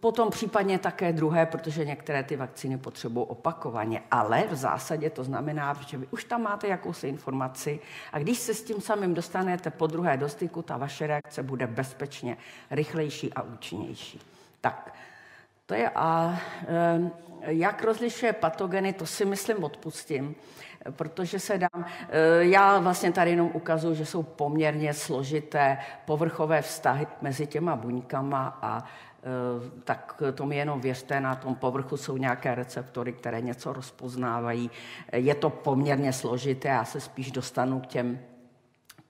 potom případně také druhé, protože některé ty vakcíny potřebují opakovaně, ale v zásadě to znamená, že vy už tam máte jakousi informaci a když se s tím samým dostanete po druhé do styku, ta vaše reakce bude bezpečně rychlejší a účinnější. Tak, to je a jak rozlišuje patogeny, to si myslím odpustím, protože se dám, já vlastně tady jenom ukazuju, že jsou poměrně složité povrchové vztahy mezi těma buňkama a tak to mi jenom věřte, na tom povrchu jsou nějaké receptory, které něco rozpoznávají. Je to poměrně složité, já se spíš dostanu k těm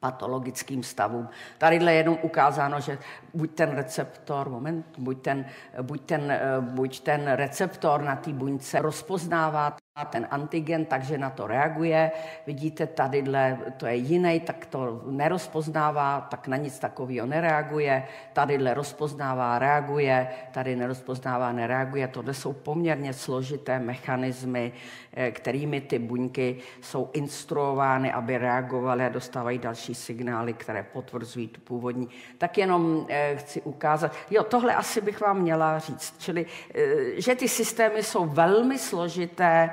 patologickým stavům. Tadyhle je jenom ukázáno, že buď ten receptor, moment, buď ten, buď ten, buď ten receptor na té buňce rozpoznává ten antigen, takže na to reaguje. Vidíte, tadyhle to je jiný, tak to nerozpoznává, tak na nic takového nereaguje. Tadyhle rozpoznává, reaguje, tady nerozpoznává, nereaguje. Tohle jsou poměrně složité mechanismy, kterými ty buňky jsou instruovány, aby reagovaly a dostávají další signály, které potvrzují tu původní. Tak jenom chci ukázat. Jo, tohle asi bych vám měla říct. Čili, že ty systémy jsou velmi složité,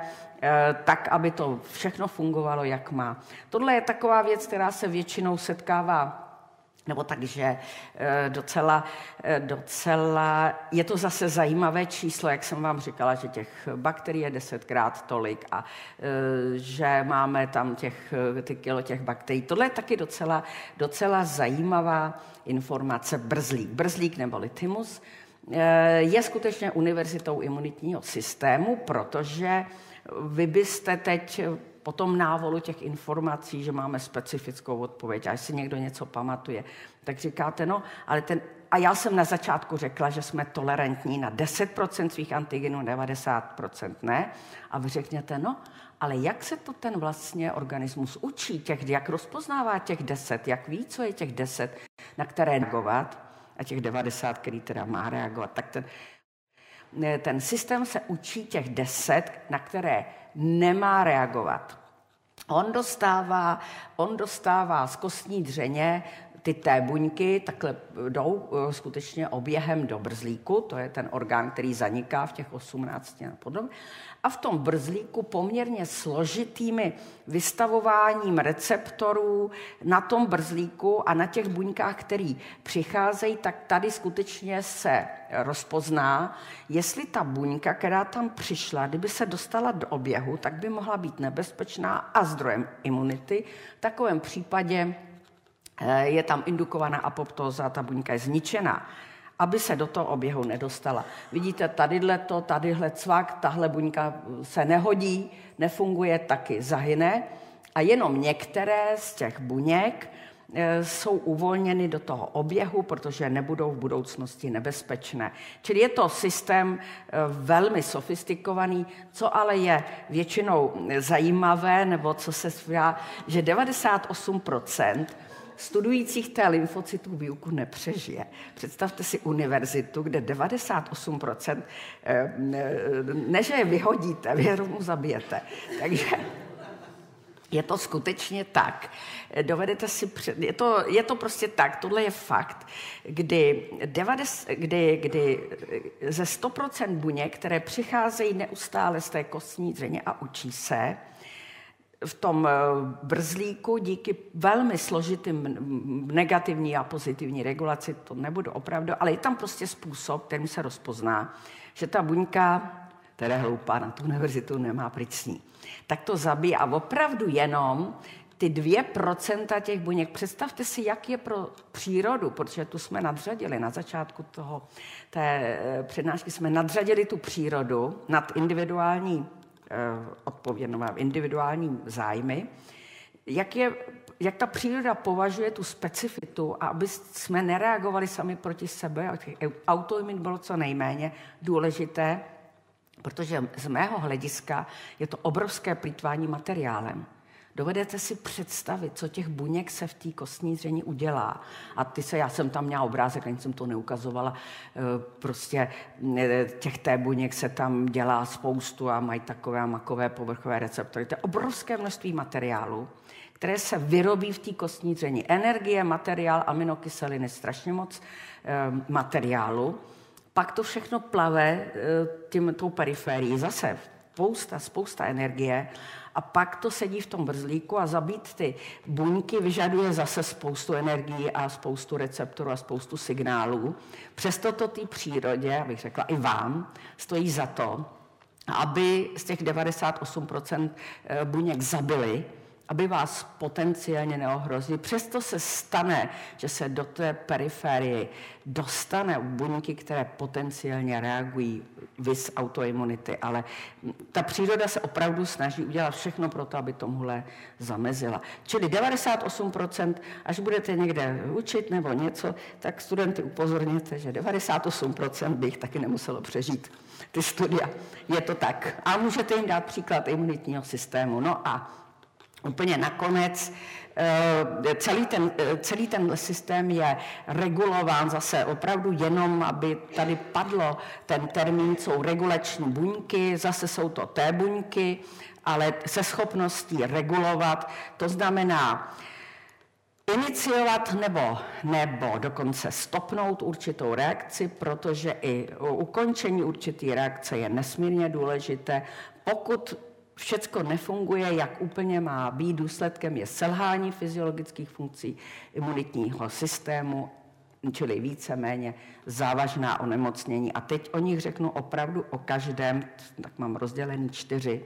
tak, aby to všechno fungovalo, jak má. Tohle je taková věc, která se většinou setkává, nebo takže docela, docela, je to zase zajímavé číslo, jak jsem vám říkala, že těch bakterií je desetkrát tolik a že máme tam těch, ty kilo těch bakterií. Tohle je taky docela, docela zajímavá informace. Brzlík, brzlík neboli thymus, je skutečně univerzitou imunitního systému, protože vy byste teď po tom návolu těch informací, že máme specifickou odpověď, a jestli někdo něco pamatuje, tak říkáte, no, ale ten, a já jsem na začátku řekla, že jsme tolerantní na deset procent svých antigenů, devadesát procent ne, a vy řekněte, no, ale jak se to ten vlastně organismus učí, těch, jak rozpoznává těch deset, jak ví, co je těch deset, na které reagovat, a těch devadesát, který teda má reagovat, tak ten... Ten systém se učí těch deset, na které nemá reagovat. On dostává, on dostává z kostní dřeně ty té buňky takhle jdou skutečně oběhem do brzlíku, to je ten orgán, který zaniká v těch osmnácti a podobně. A v tom brzlíku poměrně složitými vystavováním receptorů na tom brzlíku a na těch buňkách, které přicházejí, tak tady skutečně se rozpozná, jestli ta buňka, která tam přišla, kdyby se dostala do oběhu, tak by mohla být nebezpečná a zdrojem imunity. V takovém případě je tam indukovaná apoptóza a ta buňka je zničená, aby se do toho oběhu nedostala. Vidíte, tadyhleto, tadyhle cvak, tahle buňka se nehodí, nefunguje, taky zahyne. A jenom některé z těch buněk jsou uvolněny do toho oběhu, protože nebudou v budoucnosti nebezpečné. Čili je to systém velmi sofistikovaný, co ale je většinou zajímavé, nebo co se říká, že devadesát osm procent studujících té lymfocytů výuku nepřežije. Představte si univerzitu, kde devadesát osm procent ne, že je vyhodíte, vy rovnou zabijete. Takže je to skutečně tak. Dovedete si před... je, to, je to prostě tak, tohle je fakt, kdy, devadesát kdy, kdy ze sto procent buněk, které přicházejí neustále z té kostní dřeně a učí se, v tom brzlíku díky velmi složitým negativní a pozitivní regulaci, to nebudu opravdu, ale je tam prostě způsob, kterým se rozpozná, že ta buňka, která je hloupá, na tu univerzitu nemá pryč s ní. Tak to zabíjí a opravdu jenom ty dvě procenta těch buněk. Představte si, jak je pro přírodu, protože tu jsme nadřadili, na začátku toho, té přednášky jsme nadřadili tu přírodu nad individuální odpovědnou vám individuální zájmy, jak, je, jak ta příroda považuje tu specifitu, a aby jsme nereagovali sami proti sebe, autoimun bylo co nejméně důležité, protože z mého hlediska je to obrovské plýtvání materiálem. Dovedete si představit, co těch buněk se v té kostní dřeně udělá. A ty se, já jsem tam měla obrázek, ani jsem to neukazovala, prostě těch té buněk se tam dělá spoustu a mají takové a makové povrchové receptory. To je obrovské množství materiálu, které se vyrobí v té kostní dřeně. Energie, materiál, aminokyseliny, strašně moc materiálu. Pak to všechno plave tím, tou periferií zase. Spousta, spousta energie a pak to sedí v tom brzlíku a zabít ty buňky vyžaduje zase spoustu energií a spoustu receptorů a spoustu signálů. Přesto to té přírodě, abych řekla i vám, stojí za to, aby z těch devadesát osm procent buněk zabili, aby vás potenciálně neohrozili. Přesto se stane, že se do té periferie dostane buňky, které potenciálně reagují vis autoimunity, ale ta příroda se opravdu snaží udělat všechno pro to, aby tomuhle zamezila. Čili devadesát osm procent, až budete někde učit nebo něco, tak studenty upozorněte, že devadesát osm procent by jich taky nemuselo přežít ty studia. Je to tak. A můžete jim dát příklad imunitního systému. No a úplně nakonec, celý ten, celý ten systém je regulován zase opravdu jenom, aby tady padlo ten termín, jsou regulační buňky, zase jsou to té buňky, ale se schopností regulovat, to znamená iniciovat nebo, nebo dokonce stopnout určitou reakci, protože i ukončení určité reakce je nesmírně důležité, pokud všecko nefunguje, jak úplně má být. Důsledkem je selhání fyziologických funkcí imunitního systému, čili víceméně závažná onemocnění. A teď o nich řeknu opravdu o každém, tak mám rozdělený čtyři.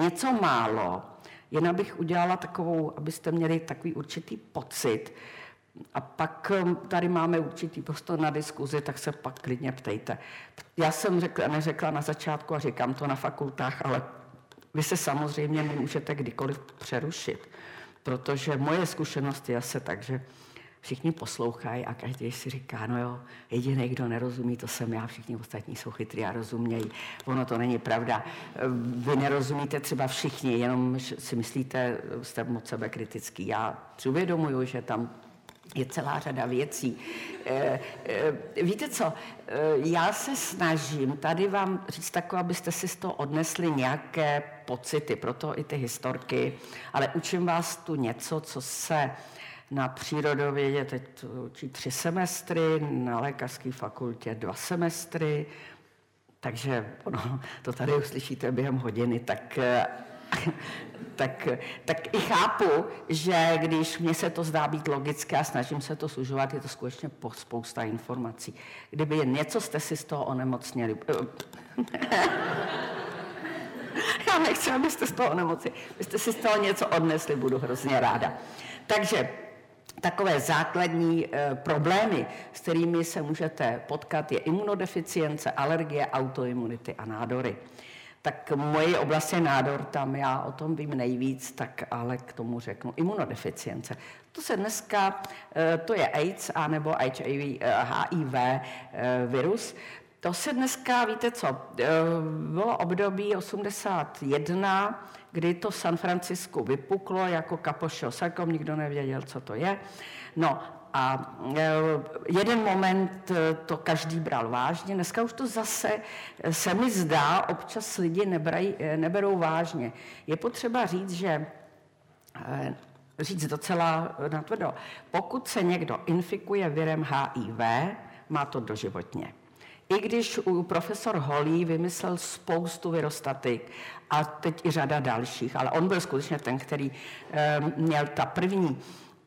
Něco málo, jen abych udělala takovou, abyste měli takový určitý pocit. A pak tady máme určitý prostor na diskuzi, tak se pak klidně ptejte. Já jsem řekla, neřekla na začátku a říkám to na fakultách, ale vy se samozřejmě můžete kdykoliv přerušit, protože moje zkušenost je asi tak, že všichni poslouchají a každý si říká, no jo, jediný, kdo nerozumí, to jsem já, všichni ostatní jsou chytrý a rozumějí. Ono to není pravda. Vy nerozumíte třeba všichni, jenom si myslíte, jste moc sebekritický. Já si uvědomuju, že tam je celá řada věcí. E, e, víte co, e, já se snažím tady vám říct takové, abyste si z toho odnesli nějaké pocity, proto i ty historky, ale učím vás tu něco, co se na přírodovědě teď učí tři semestry, na lékařské fakultě dva semestry, takže ono, to tady uslyšíte během hodiny, tak, tak, tak i chápu, že když mně se to zdá být logické a snažím se to sužovat, je to skutečně spousta informací. Kdyby jen něco jste si z toho onemocněli... Já nechci, abyste z toho nemoci, byste si z toho něco odnesli, budu hrozně ráda. Takže takové základní e, problémy, s kterými se můžete potkat, je imunodeficience, alergie, autoimunity a nádory. Tak moje oblast je nádor, tam já o tom vím nejvíc, tak ale k tomu řeknu imunodeficience. To se dneska, e, to je AIDS, anebo H I V e, virus. To se dneska, víte co, bylo období osmdesát jedna, kdy to v San Francisku vypuklo jako kapošeho sarkom, nikdo nevěděl, co to je. No a jeden moment to každý bral vážně, dneska už to zase se mi zdá, občas lidi nebrají, neberou vážně. Je potřeba říct, že... říct docela natvrdo, pokud se někdo infikuje virem H I V, má to doživotně. I když profesor Holý vymyslel spoustu virostatik a teď i řada dalších, ale on byl skutečně ten, který e, měl ta první,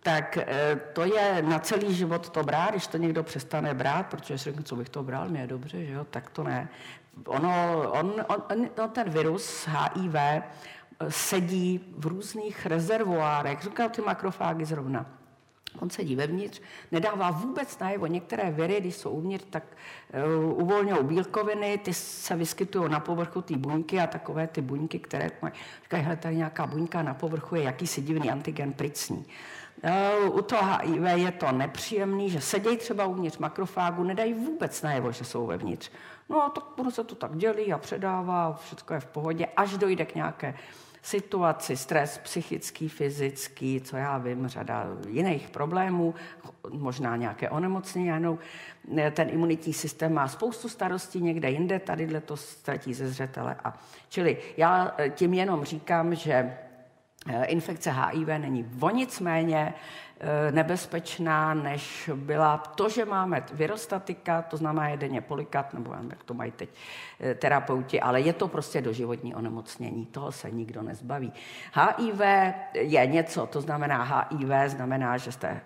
tak e, to je na celý život to brát, když to někdo přestane brát, protože si řekne, co bych to bral, mě je dobře, že jo, tak to ne. Ono, on, on, on, ten virus H I V sedí v různých rezervoárech, říkám ty makrofágy zrovna. On sedí vevnitř, nedává vůbec najevo. Některé viry, když jsou uvnitř, tak uh, uvolňují bílkoviny, ty se vyskytují na povrchu té buňky a takové ty buňky, které mají, říkají, hele, tady nějaká buňka na povrchu je jakýsi divný antigen pricní. Uh, u toho H I V je to nepříjemný, že sedějí třeba uvnitř makrofágu, nedají vůbec najevo, že jsou vevnitř. No a tak ono se to tak dělí a předává, všechno je v pohodě, až dojde k nějaké situaci, stres psychický, fyzický, co já vím, řada jiných problémů, možná nějaké onemocnění, ano, ten imunitní systém má spoustu starostí někde jinde, tadyhle to ztratí ze zřetele. A čili já tím jenom říkám, že infekce H I V není o nic méně nebezpečná, než byla to, že máme virostatika, to znamená denně polikat, nebo jak to mají teď terapeuti, ale je to prostě doživotní onemocnění, toho se nikdo nezbaví. H I V je něco, to znamená H I V, znamená, že jste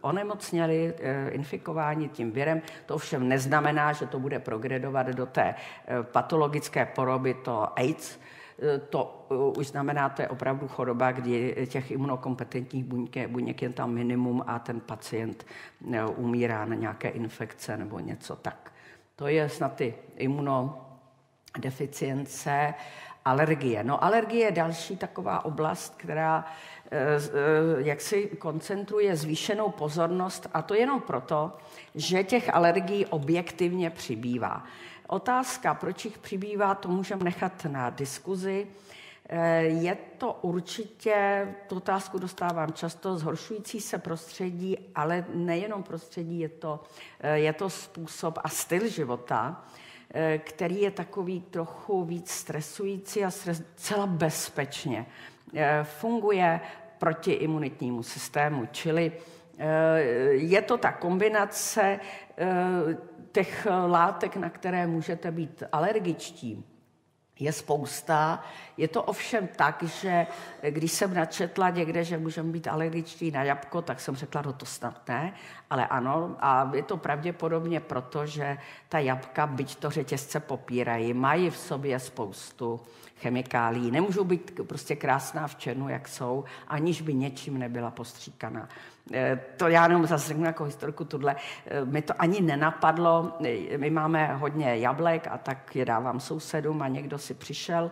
onemocněli, infikováni tím virem, to ovšem neznamená, že to bude progredovat do té patologické poroby, to AIDS. To už znamená, to je opravdu choroba, kdy těch imunokompetentních buňke, buněk je tam minimum a ten pacient umírá na nějaké infekce nebo něco tak. To je snad ty imunodeficience, alergie. No alergie je další taková oblast, která jak si koncentruje zvýšenou pozornost a to jenom proto, že těch alergií objektivně přibývá. Otázka, proč jich přibývá, to můžeme nechat na diskuzi. Je to určitě, tu otázku dostávám často, zhoršující se prostředí, ale nejenom prostředí, je to, je to způsob a styl života, který je takový trochu víc stresující a stres celá bezpečně funguje proti imunitnímu systému, čili je to ta kombinace těch látek, na které můžete být alergičtí, je spousta. Je to ovšem tak, že když jsem načetla někde, že můžeme být alergičtí na jablko, tak jsem řekla, no to snad ne, ale ano. A je to pravděpodobně proto, že ta jablka, byť to řetězce popírají, mají v sobě spoustu chemikálií. Nemůžou být prostě krásná v černu, jak jsou, aniž by něčím nebyla postříkaná. To já jenom zase řeknu jako historiku tuhle. Mi to ani nenapadlo. My máme hodně jablek a tak je dávám sousedům a někdo si přišel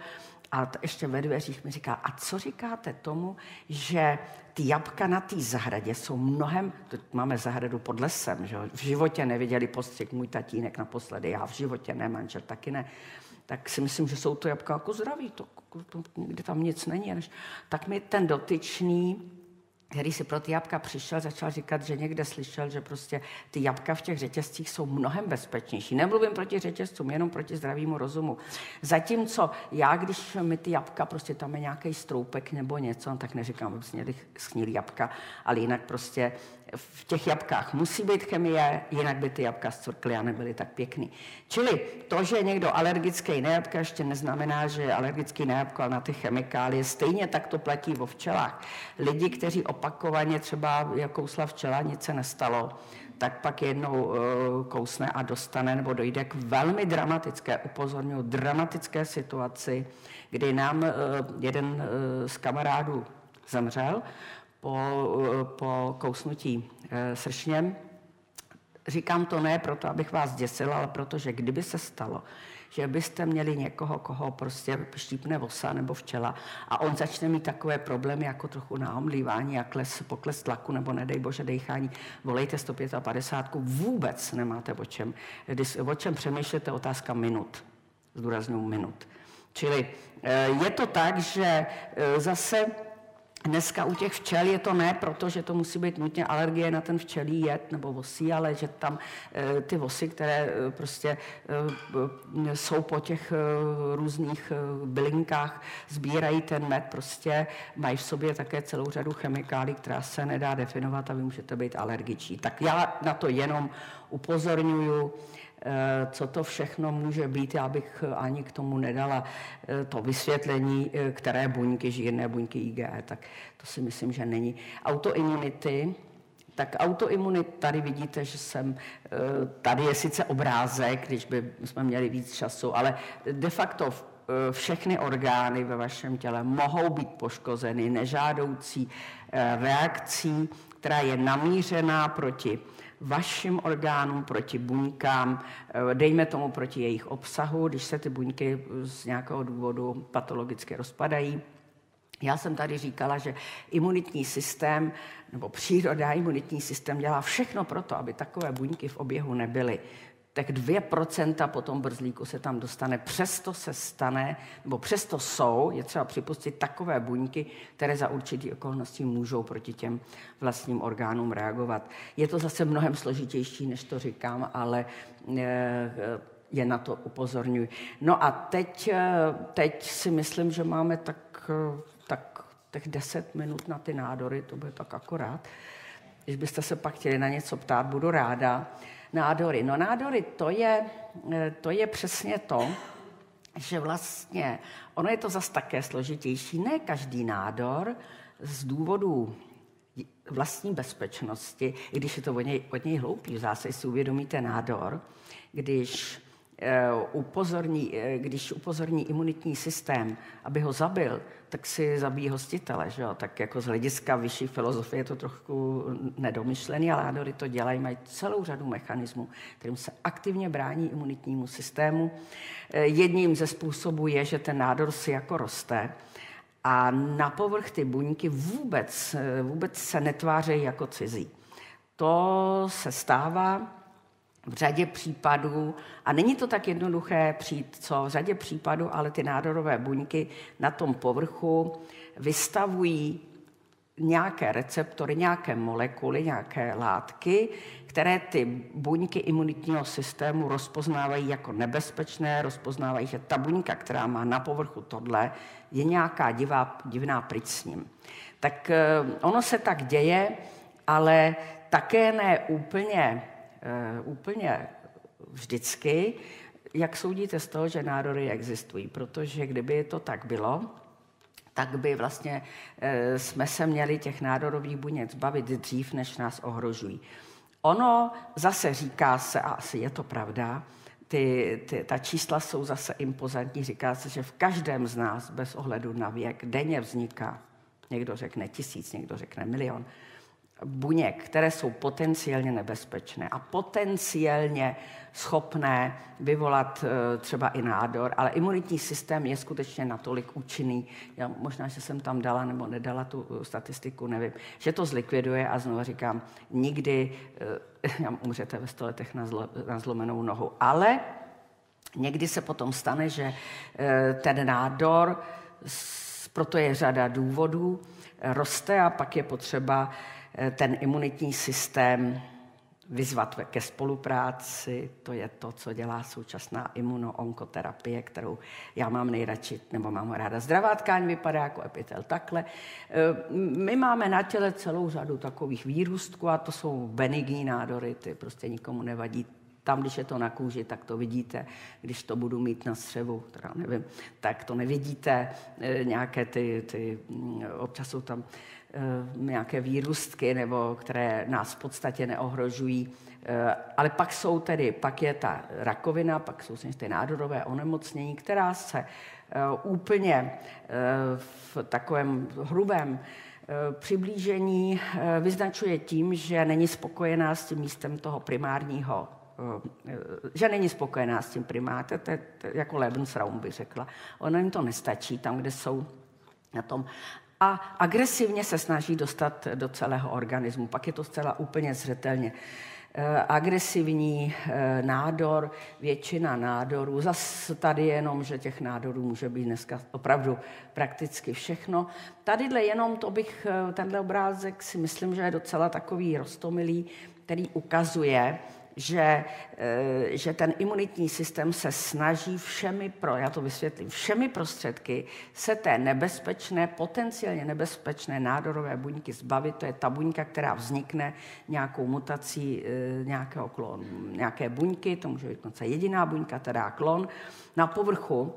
a ještě ve dveřích mi říká, a co říkáte tomu, že ty jablka na té zahradě jsou mnohem, máme zahradu pod lesem, že? V životě neviděli postřik, můj tatínek naposledy, já v životě ne, manžel taky ne, tak si myslím, že jsou to jablka jako zdraví, to, to, to, nikdy tam nic není. Než, tak mi ten dotyčný který si pro ty jablka přišel, začal říkat, že někde slyšel, že prostě ty jablka v těch řetězcích jsou mnohem bezpečnější. Nemluvím proti řetězcům, jenom proti zdravému rozumu. Zatímco já, když mi ty jablka, prostě tam je nějaký stroupek nebo něco, tak neříkám, že měli schnilý jablka, ale jinak prostě v těch jablkách musí být chemie, jinak by ty jablka zcvrkly a nebyly tak pěkný. Čili to, že je někdo alergický na jablka, ještě neznamená, že je alergický na jablko, ale na ty chemikálie. Stejně tak to platí o včelách. Lidi, kteří opakovaně třeba kousla včela, nic se nestalo, tak pak jednou kousne a dostane nebo dojde k velmi dramatické, upozorňuji, dramatické situaci, kdy nám jeden z kamarádů zemřel po, po kousnutí sršněm. Říkám to ne proto, abych vás děsila, ale protože kdyby se stalo, že byste měli někoho, koho prostě štípne vosa nebo včela a on začne mít takové problémy jako trochu náomlívání a kles, pokles tlaku nebo nedej bože dejchání, volejte sto padesát pět, vůbec nemáte o čem. Když o čem přemýšlíte, otázka minut, zdůrazňuji minut. Čili je to tak, že zase dneska u těch včel je to ne, protože to musí být nutně alergie na ten včelí jed nebo vosí, ale že tam e, ty vosy, které e, prostě e, jsou po těch e, různých e, bylinkách, sbírají ten med, prostě mají v sobě také celou řadu chemikálí, která se nedá definovat a vy můžete být alergičtí. Tak já na to jenom upozorňuju, co to všechno může být, já bych ani k tomu nedala to vysvětlení, které buňky, žírné buňky I G E, tak to si myslím, že není. Autoimunity, tak autoimunity, tady vidíte, že jsem, tady je sice obrázek, když by jsme měli víc času, ale de facto všechny orgány ve vašem těle mohou být poškozeny nežádoucí reakcí, která je namířená proti vašim orgánům, proti buňkám, dejme tomu proti jejich obsahu, když se ty buňky z nějakého důvodu patologicky rozpadají. Já jsem tady říkala, že imunitní systém, nebo příroda, imunitní systém dělá všechno pro to, aby takové buňky v oběhu nebyly. Tak dvě procenta po tom brzlíku se tam dostane. Přesto se stane, nebo přesto jsou, je třeba připustit takové buňky, které za určitý okolnosti můžou proti těm vlastním orgánům reagovat. Je to zase mnohem složitější, než to říkám, ale je na to upozorňuji. No a teď, teď si myslím, že máme tak, tak těch deset minut na ty nádory, to bude tak akorát. Když byste se pak chtěli na něco ptát, budu ráda. Nádory. No nádory, to je, to je přesně to, že vlastně, ono je to zas také složitější, ne každý nádor z důvodu vlastní bezpečnosti, i když je to od něj, od něj hloupý, v zásadě si uvědomíte nádor, když upozorní, když upozorní imunitní systém, aby ho zabil, tak si zabijí hostitele, že jo? Tak jako z hlediska vyšší filozofie je to trochu nedomyšlený, ale nádory to dělají, mají celou řadu mechanismů, kterým se aktivně brání imunitnímu systému. Jedním ze způsobů je, že ten nádor si jako roste a na povrch ty buňky vůbec, vůbec se netvářejí jako cizí. To se stává v řadě případů, a není to tak jednoduché přijít, co v řadě případů, ale ty nádorové buňky na tom povrchu vystavují nějaké receptory, nějaké molekuly, nějaké látky, které ty buňky imunitního systému rozpoznávají jako nebezpečné, rozpoznávají, že ta buňka, která má na povrchu tohle, je nějaká divá, divná pryč s ním. Tak ono se tak děje, ale také ne úplně... Uh, úplně vždycky, jak soudíte z toho, že nádory existují, protože kdyby to tak bylo, tak by vlastně uh, jsme se měli těch nádorových buněk zbavit dřív, než nás ohrožují. Ono zase říká se, a asi je to pravda, Ty, ty, ta čísla jsou zase impozantní, říká se, že v každém z nás, bez ohledu na věk, denně vzniká, někdo řekne tisíc, někdo řekne milion, buněk, které jsou potenciálně nebezpečné a potenciálně schopné vyvolat třeba i nádor, ale imunitní systém je skutečně natolik účinný, já možná, že jsem tam dala nebo nedala tu statistiku, nevím, že to zlikviduje a znovu říkám, nikdy umřete ve sto letech na, zlo, na zlomenou nohu, ale někdy se potom stane, že ten nádor Proto je řada důvodů, roste a pak je potřeba ten imunitní systém vyzvat ke spolupráci. To je to, co dělá současná imunoonkoterapie, kterou já mám nejradši, nebo mám ráda. Zdravá tkáň vypadá jako epitel takhle. My máme na těle celou řadu takových výrůstků a to jsou benigní nádory, ty prostě nikomu nevadí. Tam, když je to na kůži, tak to vidíte. Když to budu mít na střevu, teda nevím, tak to nevidíte. Nějaké ty, ty občas jsou tam nějaké výrůstky, nebo které nás v podstatě neohrožují. Ale pak jsou tedy, pak je ta rakovina, pak jsou ty nádorové onemocnění, která se úplně v takovém hrubém přiblížení vyznačuje tím, že není spokojená s tím místem toho primárního, že není spokojená s tím primátem, to je jako Lebensraum by řekla. Ono jim to nestačí tam, kde jsou na tom. A agresivně se snaží dostat do celého organismu. Pak je to zcela úplně zřetelně. Agresivní nádor, většina nádorů, zase tady jenom, že těch nádorů může být dneska opravdu prakticky všechno. Tadyhle jenom, to bych, tenhle obrázek si myslím, že je docela takový roztomilý, který ukazuje, Že, že ten imunitní systém se snaží všemi, pro, já to vysvětlím, všemi prostředky se té nebezpečné, potenciálně nebezpečné nádorové buňky zbavit. To je ta buňka, která vznikne nějakou mutací nějakého klonu, nějaké buňky, to může být dokonce jediná buňka, teda klon. Na povrchu,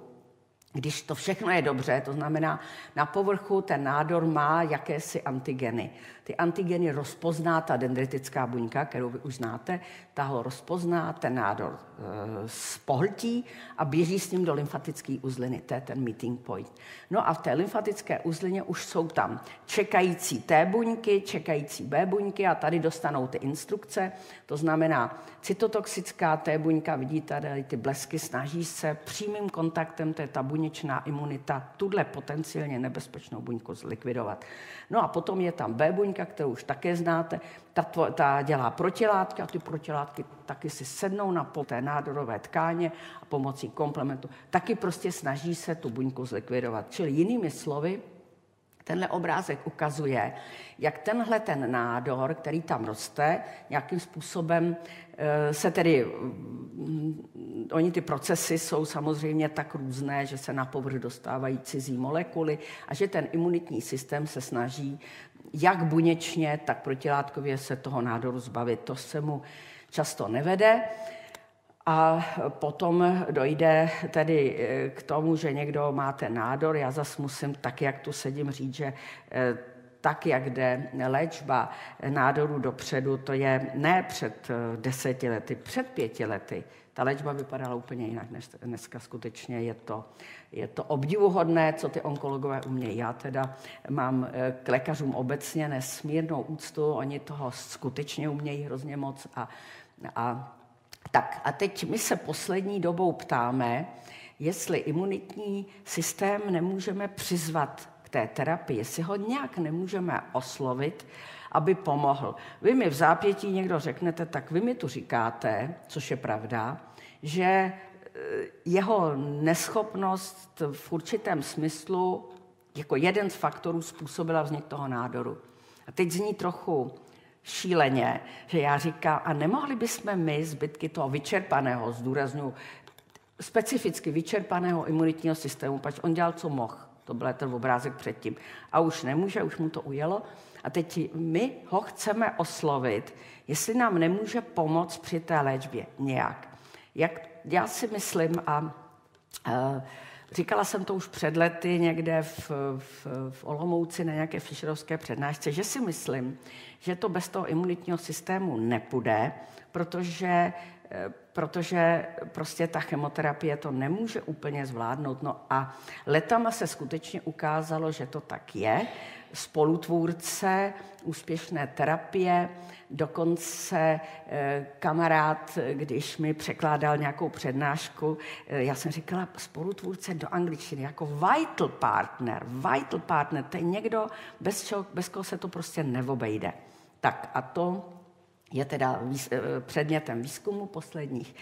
když to všechno je dobře, to znamená, na povrchu ten nádor má jakési antigeny. Ty antigeny rozpozná ta dendritická buňka, kterou vy už znáte, ta ho rozpozná, ten nádor e, spohltí a běží s ním do lymfatické uzliny. To je ten meeting point. No a v té lymfatické uzlině už jsou tam čekající T buňky, čekající B buňky a tady dostanou ty instrukce. To znamená, cytotoxická T buňka, vidíte tady ty blesky, snaží se přímým kontaktem, to je ta buněčná imunita, tuhle potenciálně nebezpečnou buňku zlikvidovat. No a potom je tam B buňka, kterou už také znáte, ta, tvo, ta dělá protilátky a ty protilátky taky si sednou na té nádorové tkáně a pomocí komplementu taky prostě snaží se tu buňku zlikvidovat. Čili jinými slovy, tenhle obrázek ukazuje, jak tenhle ten nádor, který tam roste, nějakým způsobem se tedy, oni ty procesy jsou samozřejmě tak různé, že se na povrch dostávají cizí molekuly a že ten imunitní systém se snaží jak buněčně, tak protilátkově se toho nádoru zbavit. To se mu často nevede. A potom dojde tedy k tomu, že někdo má ten nádor. Já zas musím, tak jak tu sedím, říct, že tak, jak jde léčba nádorů dopředu, to je ne před deseti lety, před pěti lety. Ta léčba vypadala úplně jinak než dneska. Skutečně je to, je to obdivuhodné, co ty onkologové umějí. Já teda mám k lékařům obecně nesmírnou úctu, oni toho skutečně umějí hrozně moc a, a tak a teď my se poslední dobou ptáme, jestli imunitní systém nemůžeme přizvat k té terapii, jestli ho nějak nemůžeme oslovit, aby pomohl. Vy mi v zápětí někdo řeknete, tak vy mi tu říkáte, což je pravda, že jeho neschopnost v určitém smyslu jako jeden z faktorů způsobila vznik toho nádoru. A teď zní trochu šíleně, že já říkám, a nemohli bychom my zbytky toho vyčerpaného, zdůraznuju, specificky vyčerpaného imunitního systému, pač on dělal, co mohl, to byl ten obrázek předtím, a už nemůže, už mu to ujelo, a teď my ho chceme oslovit, jestli nám nemůže pomoct při té léčbě nějak. Jak, já si myslím, a, a říkala jsem to už před lety někde v, v, v Olomouci na nějaké fischerovské přednášce, že si myslím, že to bez toho imunitního systému nepůjde, protože, protože prostě ta chemoterapie to nemůže úplně zvládnout. No a letama se skutečně ukázalo, že to tak je. Spolutvůrce úspěšné terapie, dokonce kamarád, když mi překládal nějakou přednášku, já jsem říkala spolutvůrce do angličtiny, jako vital partner, vital partner, to je někdo, bez, čeho, bez koho se to prostě neobejde. Tak a to je teda výs- předmětem výzkumu posledních,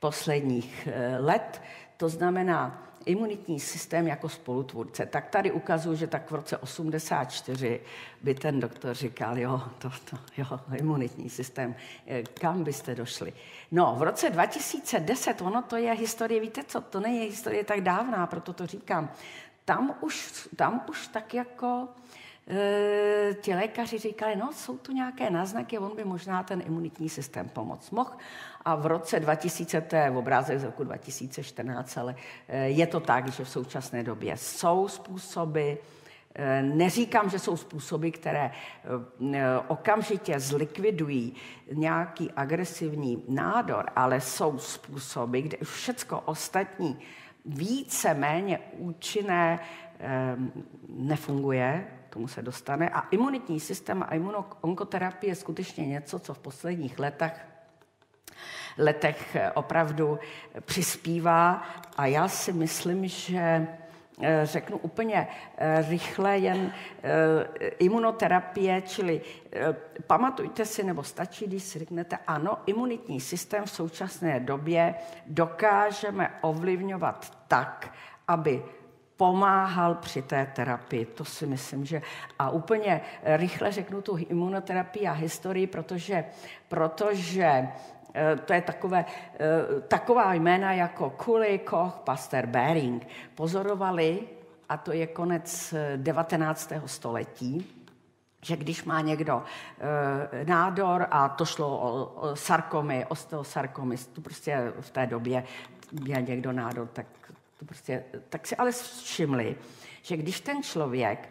posledních let. to znamená imunitní systém jako spolutvůrce. Tak tady ukazuju, že tak v roce osmdesát čtyři by ten doktor říkal, jo, to, to, jo, imunitní systém, kam byste došli? No, v roce dva tisíce deset, ono to je historie, víte co, to není historie tak dávná, proto to říkám. Tam už, tam už tak jako e, ti lékaři říkali, no, jsou tu nějaké náznaky, on by možná ten imunitní systém pomoct mohl. A v roce dva tisíce, to je obrázek z roku dva tisíce čtrnáct, ale je to tak, že v současné době jsou způsoby, neříkám, že jsou způsoby, které okamžitě zlikvidují nějaký agresivní nádor, ale jsou způsoby, kde všecko ostatní více méně účinné nefunguje, tomu se dostane. A imunitní systém a imunoonkoterapie je skutečně něco, co v posledních letech letech opravdu přispívá a já si myslím, že řeknu úplně rychle jen imunoterapie, čili pamatujte si, nebo stačí, když si řeknete, ano, imunitní systém v současné době dokážeme ovlivňovat tak, aby pomáhal při té terapii. To si myslím, že... A úplně rychle řeknu tu imunoterapii a historii, protože, protože to je takové, taková jména jako Cooley, Koch, Pasteur, Bering pozorovali, a to je konec devatenáctého století, že když má někdo nádor, a to šlo o sarkomy, osteosarkomy, to prostě v té době měl někdo nádor, tak, to prostě, tak si ale všimli, že když ten člověk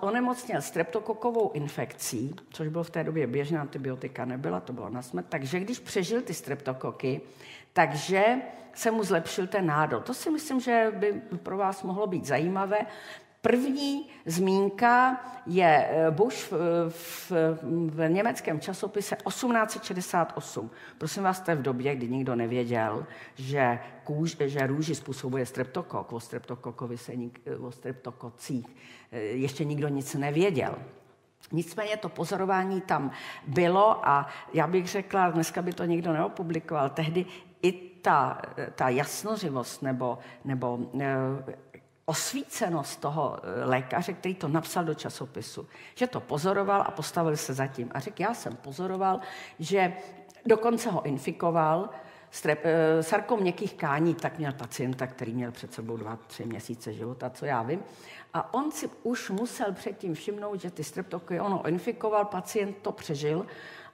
onemocněl streptokokovou infekcí, což bylo v té době běžná, antibiotika nebyla, to bylo na smrt, takže když přežil ty streptokoky, takže se mu zlepšil ten nádor. To si myslím, že by pro vás mohlo být zajímavé. První zmínka je Bush v, v, v německém časopise osmnáct šedesát osm. Prosím vás, to je v době, kdy nikdo nevěděl, že, kůž, že růži způsobuje streptokok. O, o streptokocích ještě nikdo nic nevěděl. Nicméně to pozorování tam bylo a já bych řekla, dneska by to nikdo neopublikoval, tehdy i ta, ta jasnořivost nebo... nebo osvícenost toho lékaře, který to napsal do časopisu, že to pozoroval a postavil se za tím. A řekl, já jsem pozoroval, že dokonce ho infikoval sarkom měkkých tkání, tak měl pacienta, který měl před sebou dva, tři měsíce života, co já vím. A on si už musel předtím všimnout, že ty streptokoky, on ho infikoval, pacient to přežil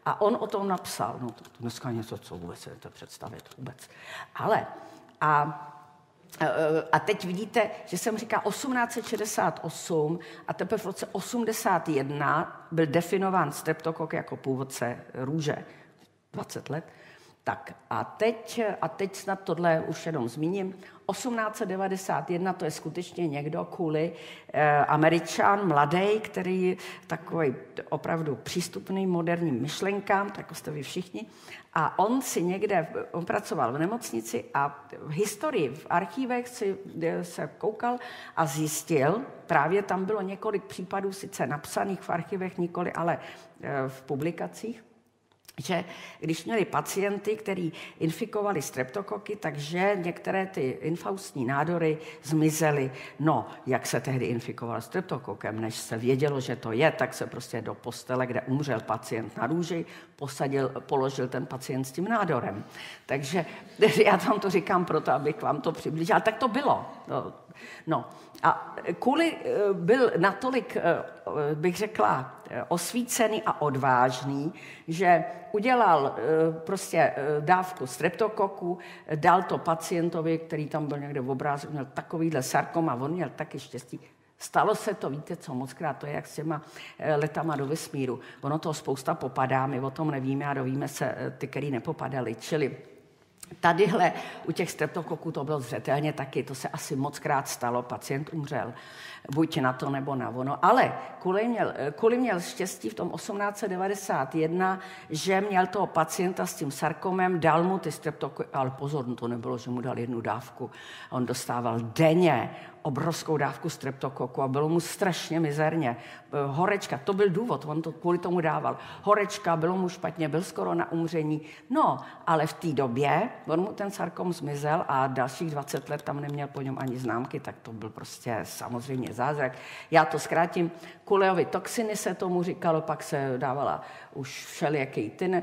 a on o tom napsal. No to dneska něco, co vůbec se to představit vůbec. Ale a A teď vidíte, že jsem říkal osmnáct šedesát osm a teprve v roce osmdesát jedna byl definován streptokok jako původce růže. dvacet let. Tak a teď, a teď snad tohle už jenom zmíním. osmnáct devadesát jedna, to je skutečně někdo, Cooley, eh, Američan, mladý, který takový opravdu přístupný moderním myšlenkám, tak jste vy všichni. A on si někde, on pracoval v nemocnici a v historii, v archívech si, se koukal a zjistil, právě tam bylo několik případů, sice napsaných v archivech, nikoli, ale eh, v publikacích, že když měli pacienty, který infikovali streptokoky, takže některé ty infaustní nádory zmizely. No, jak se tehdy infikoval streptokokem, než se vědělo, že to je, tak se prostě do postele, kde umřel pacient na růži, posadil, položil ten pacient s tím nádorem. Takže já vám to říkám proto, abych vám to přiblížila. Tak to bylo. No, a Cooley byl natolik, bych řekla, osvícený a odvážný, že udělal prostě dávku streptokoku, dal to pacientovi, který tam byl někde v obrázku, měl takovýhle sarkom a on měl taky štěstí. Stalo se to, víte co, mockrát, to je jak s těma letama do vesmíru. Ono toho spousta popadá, my o tom nevíme a dovíme se ty, který nepopadaly, čili... Tadyhle u těch streptokoků to bylo zřetelně taky, to se asi mockrát stalo, pacient umřel, buď na to nebo na ono. Ale Cooley měl, Cooley měl štěstí v tom osmnáct devadesát jedna, že měl toho pacienta s tím sarkomem, dal mu ty streptokoky, ale pozor, to nebylo, že mu dal jednu dávku, on dostával denně obrovskou dávku streptokoku a bylo mu strašně mizerně. Horečka, to byl důvod, on to kvůli tomu dával. Horečka, bylo mu špatně, byl skoro na umření. No, ale v té době on mu ten sarkom zmizel a dalších dvacet let tam neměl po něm ani známky, tak to byl prostě samozřejmě zázrak. Já to zkrátím. Cooleyovy toxiny se tomu říkalo, pak se dávala už všelijaký tyn.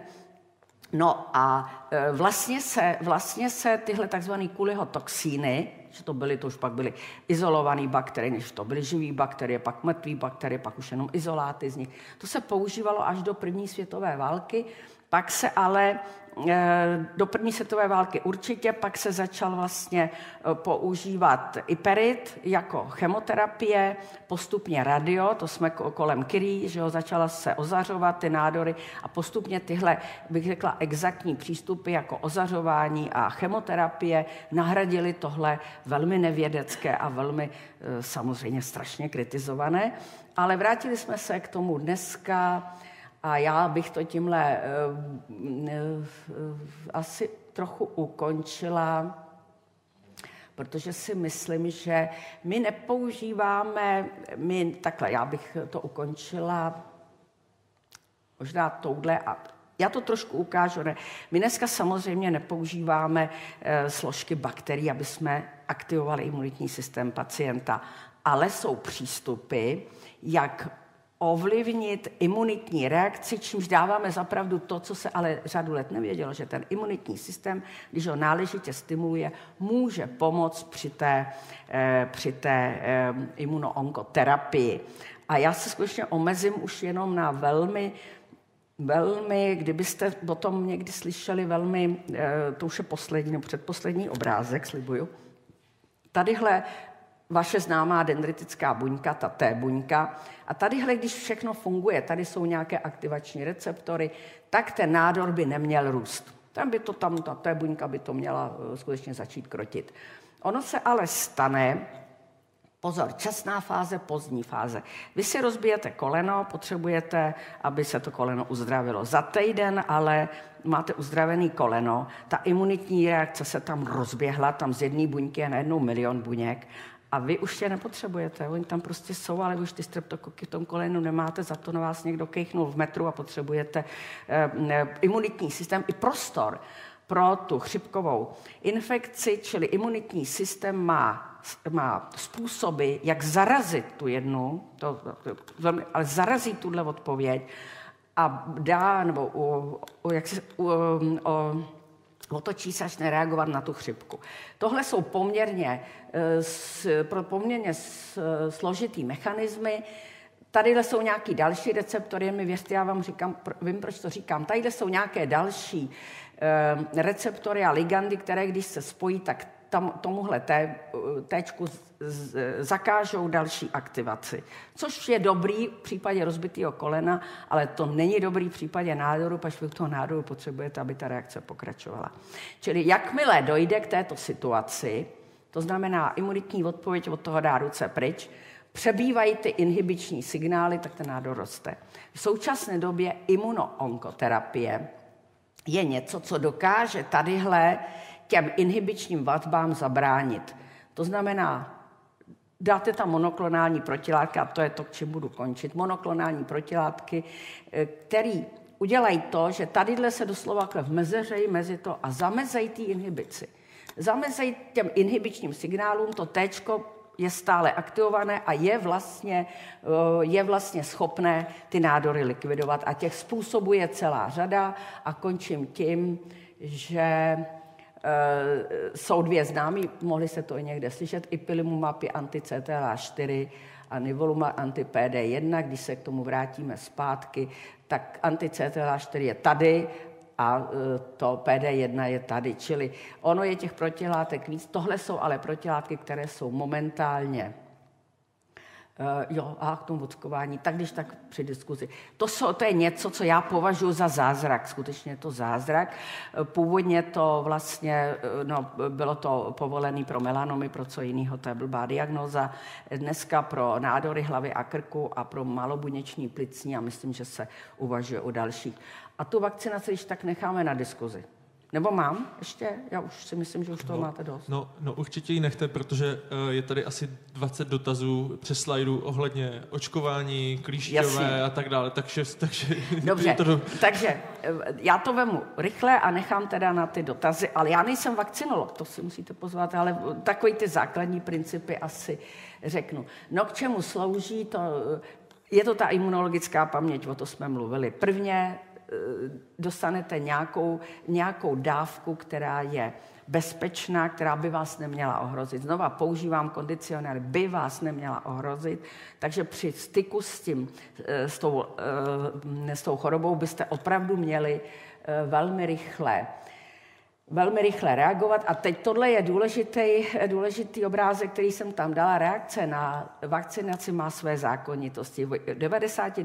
No a vlastně se, vlastně se tyhle takzvané Cooleyho toxíny, že to byly, to už pak byly izolované bakterie, než to byly živý bakterie, pak mrtvý bakterie, pak už jenom izoláty z nich. To se používalo až do první světové války, pak se ale do první světové války určitě, pak se začal vlastně používat iperit jako chemoterapie, postupně radio, to jsme kolem Kirie, že jo, začala se ozařovat ty nádory a postupně tyhle, bych řekla, exaktní přístupy jako ozařování a chemoterapie nahradily tohle velmi nevědecké a velmi samozřejmě strašně kritizované, ale vrátili jsme se k tomu dneska. A já bych to tímhle uh, uh, uh, asi trochu ukončila, protože si myslím, že my nepoužíváme, my, takhle, já bych to ukončila možná touhle a já to trošku ukážu. Ne? My dneska samozřejmě nepoužíváme uh, složky bakterií, aby jsme aktivovali imunitní systém pacienta, ale jsou přístupy, jak ovlivnit imunitní reakci, čímž dáváme zapravdu to, co se ale řadu let nevědělo, že ten imunitní systém, když ho náležitě stimuluje, může pomoct při té, eh, při té eh, imunoonkoterapii. A já se skutečně omezím už jenom na velmi, velmi, kdybyste o tom někdy slyšeli, velmi, eh, to už je poslední, no, předposlední obrázek, slibuju. Tadyhle vaše známá dendritická buňka, ta T buňka. A tadyhle, když všechno funguje, tady jsou nějaké aktivační receptory, tak ten nádor by neměl růst. Tam by to tam, ta T buňka by to měla skutečně začít krotit. Ono se ale stane, pozor, časná fáze, pozdní fáze. Vy si rozbijete koleno, potřebujete, aby se to koleno uzdravilo. Za týden ale máte uzdravený koleno, ta imunitní reakce se tam rozběhla, tam z jedné buňky je najednou milion buněk. A vy už je nepotřebujete, oni tam prostě jsou, ale už ty streptokoky v tom kolenu nemáte, za to na vás někdo kejchnul v metru a potřebujete eh, imunitní systém i prostor pro tu chřipkovou infekci, čili imunitní systém má, má způsoby, jak zarazit tu jednu, to, to, to, ale zarazí tuhle odpověď a dá, nebo o, o, jak se... O, o, otočí se až nereagovat na tu chřipku. Tohle jsou poměrně, poměrně složitý mechanismy. Tadyhle jsou nějaké další receptory, mi věřte, já vám říkám, vím, proč to říkám. Tadyhle jsou nějaké další receptory a ligandy, které když se spojí, tak tam tomuhle té, téčku zakážou další aktivaci. Což je dobrý v případě rozbitého kolena, ale to není dobrý v případě nádoru, protože vy toho nádoru potřebujete, aby ta reakce pokračovala. Čili jakmile dojde k této situaci, to znamená imunitní odpověď od toho dá ruce pryč, přebývají ty inhibiční signály, tak ten nádor roste. V současné době imunoonkoterapie je něco, co dokáže tadyhle těm inhibičním vazbám zabránit. To znamená, dáte tam monoklonální protilátky, a to je to, k čemu budu končit, monoklonální protilátky, které udělají to, že tadyhle se doslova vmezeřejí mezi to a zamezejí té inhibici. Zamezejí těm inhibičním signálům, to téčko je stále aktivované a je vlastně, je vlastně schopné ty nádory likvidovat. A těch způsobů je celá řada a končím tím, že Uh, jsou dvě známý, mohli se to i někde slyšet, ipilimumab je anti-C T L A čtyři a nivolumab anti-P D jedna, když se k tomu vrátíme zpátky, tak anti-C T L A čtyři je tady a uh, to P D jedna je tady, čili ono je těch protilátek víc, tohle jsou ale protilátky, které jsou momentálně Uh, jo, a k tomu očkování, tak když tak při diskuzi. To, jsou, to je něco, co já považuji za zázrak, skutečně je to zázrak. Původně to vlastně, no, bylo to povolené pro melanomy, pro co jiného, to je blbá diagnóza. Dneska pro nádory hlavy a krku a pro malobuněční plicní a myslím, že se uvažuje o dalších. A tu vakcinaci, když tak necháme na diskuzi. Nebo mám ještě? Já už si myslím, že už toho no, máte dost. No, no určitě ji nechte, protože je tady asi dvacet dotazů přes slajdu ohledně očkování, klíšťové a tak dále. Takže, takže, Dobře, to... takže já to vemu rychle a nechám teda na ty dotazy, ale já nejsem vakcinolog, to si musíte pozvat, ale takový ty základní principy asi řeknu. No k čemu slouží to? Je to ta imunologická paměť, o to jsme mluvili. Prvně dostanete nějakou, nějakou dávku, která je bezpečná, která by vás neměla ohrozit. Znova používám kondicionér, by vás neměla ohrozit, takže při styku s tím, s tou, s tou chorobou byste opravdu měli velmi rychle velmi rychle reagovat. A teď tohle je důležitý, důležitý obrázek, který jsem tam dala. Reakce na vakcinaci má své zákonitosti. V devadesát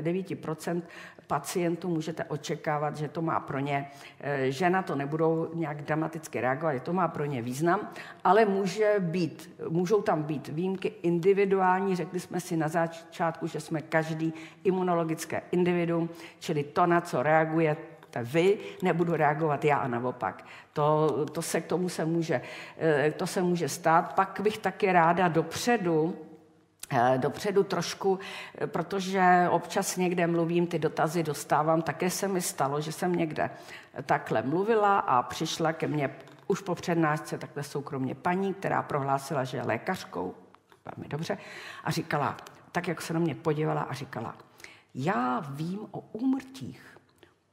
devět procent pacientů můžete očekávat, že to má pro ně, že na to nebudou nějak dramaticky reagovat, že to má pro ně význam, ale může být, můžou tam být výjimky individuální. Řekli jsme si na začátku, že jsme každý imunologické individuum, čili to, na co reaguje vy, nebudu reagovat já a naopak. To, to se k tomu se může, to se může stát. Pak bych taky ráda dopředu, dopředu trošku, protože občas někde mluvím, ty dotazy dostávám. Také se mi stalo, že jsem někde takhle mluvila a přišla ke mně už po přednášce takhle soukromně paní, která prohlásila, že je lékařkou, velmi dobře, a říkala, tak jak se na mě podívala a říkala, já vím o úmrtích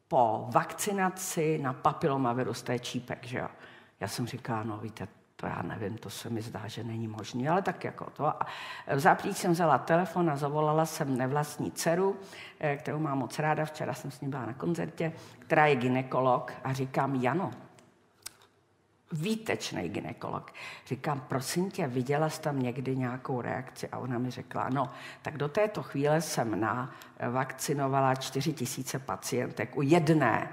po vakcinaci na papilomavirus, to je čípek, že jo. Já jsem říkala, no víte, to já nevím, to se mi zdá, že není možné, ale tak jako to. A v zápětí jsem vzala telefon a zavolala jsem nevlastní dceru, kterou mám moc ráda, včera jsem s ní byla na koncertě, která je gynekolog a říkám, Jano, výtečný gynekolog. Říkám, prosím tě, viděla jsi tam někdy nějakou reakci? A ona mi řekla, no, tak do této chvíle jsem navakcinovala čtyři tisíce pacientek. U jedné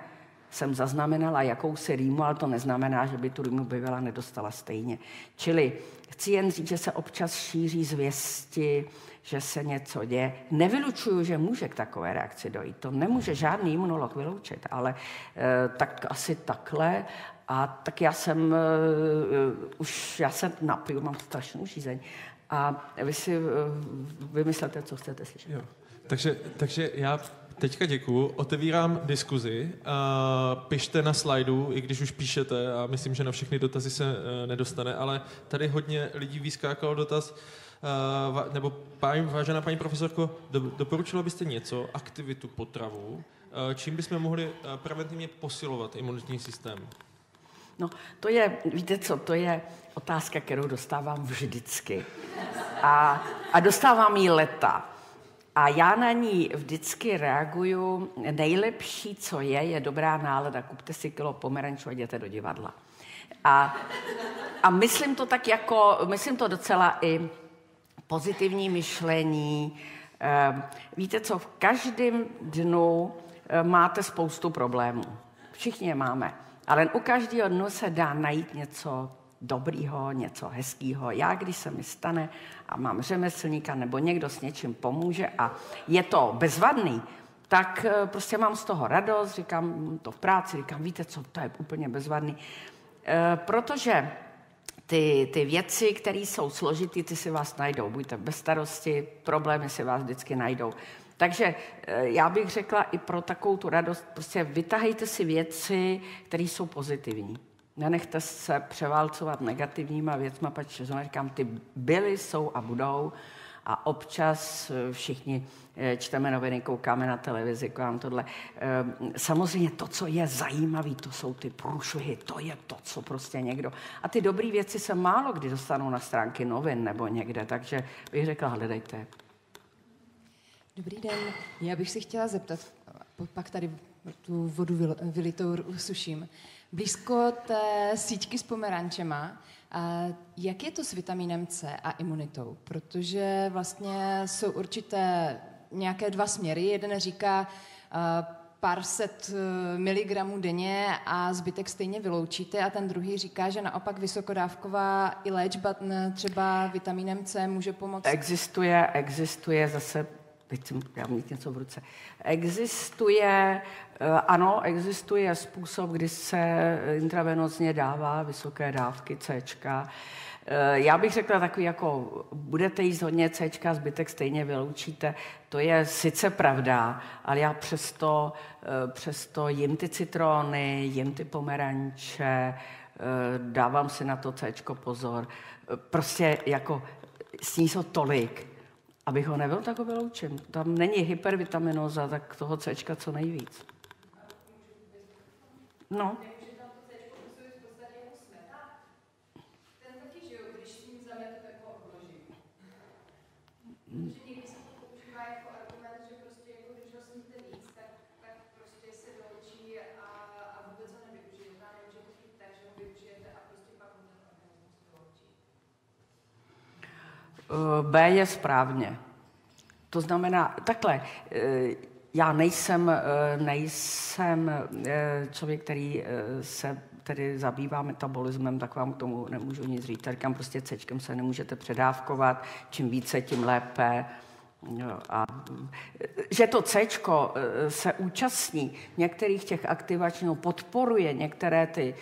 jsem zaznamenala jakousi rýmu, ale to neznamená, že by tu rýmu bývala nedostala stejně. Čili chci jen říct, že se občas šíří zvěsti, že se něco děje. Nevylučuju, že může k takové reakci dojít. To nemůže žádný imunolog vyloučit, ale e, tak asi takhle. A tak já jsem uh, už, já jsem napiju, mám strašnou žízeň. A vy si uh, vymyslete, co chcete slyšet. Jo. Takže, takže já teďka děkuju, otevírám diskuzi. Uh, pište na slajdu, i když už píšete, a myslím, že na všechny dotazy se uh, nedostane, ale tady hodně lidí vyskákalo dotaz, uh, va, nebo pán, vážená paní profesorko, do, doporučila byste něco, aktivitu, potravu, uh, čím bychom mohli uh, preventivně posilovat imunitní systém? No, to je, víte co, to je otázka, kterou dostávám vždycky. A, a dostávám ji leta. A já na ní vždycky reaguju. Nejlepší, co je, je dobrá nálada. Kupte si kilo pomerančů a jděte do divadla. A, a myslím to tak jako, myslím to docela i pozitivní myšlení. Víte co, v každém dnu máte spoustu problémů. Všichni je máme. Ale u každého dnu se dá najít něco dobrýho, něco hezkýho. Já, když se mi stane a mám řemeslníka nebo někdo s něčím pomůže a je to bezvadný, tak prostě mám z toho radost, říkám to v práci, říkám, víte co, to je úplně bezvadný. E, protože ty, ty věci, které jsou složitý, ty si vás najdou. Buďte bez starosti, problémy si vás vždycky najdou. Takže já bych řekla i pro takovou tu radost, prostě vytahejte si věci, které jsou pozitivní. Nenechte se převálcovat negativníma věcma, protože zrovna říkám, ty byly, jsou a budou. A občas všichni čteme noviny, koukáme na televizi, koukáme tohle. Samozřejmě to, co je zajímavé, to jsou ty průšvihy, to je to, co prostě někdo. A ty dobré věci se málo kdy dostanou na stránky novin nebo někde, takže bych řekla, hledejte. Dobrý den, já bych se chtěla zeptat, pak tady tu vodu vylitou suším. Blízko té síťky s pomerančema, jak je to s vitamínem C a imunitou? Protože vlastně jsou určité nějaké dva směry. Jeden říká pár set miligramů denně a zbytek stejně vyloučíte a ten druhý říká, že naopak vysokodávková i léčba třeba vitamínem C může pomoct. Existuje, existuje zase teď jsem já mít něco v ruce. Existuje, ano, existuje způsob, kdy se intravenozně dává vysoké dávky Cčka. Já bych řekla takový, jako budete jíst hodně Cčka, zbytek stejně vyloučíte. To je sice pravda, ale já přesto, přesto jim ty citrony, jim ty pomeranče, dávám si na to Cčko pozor. Prostě jako sní to tolik, abych ho nebyl, tak ho vyloučím. Tam není hypervitaminoza, tak toho Cčka co nejvíc. No. Že někdy se to používá jako argument, že prostě jako když ho sníte víc, tak, tak prostě se določí a, a vůbec ho nevyužijete, a nemůžete být tak, že ho využijete a prostě pak ho določí. B je správně. To znamená, takhle, já nejsem, nejsem člověk, který se tedy zabývá metabolismem, tak vám k tomu nemůžu nic říct. Tak kam prostě Cčkem se nemůžete předávkovat, čím více, tím lépe. A že to Cčko se účastní některých těch aktivačních, podporuje některé ty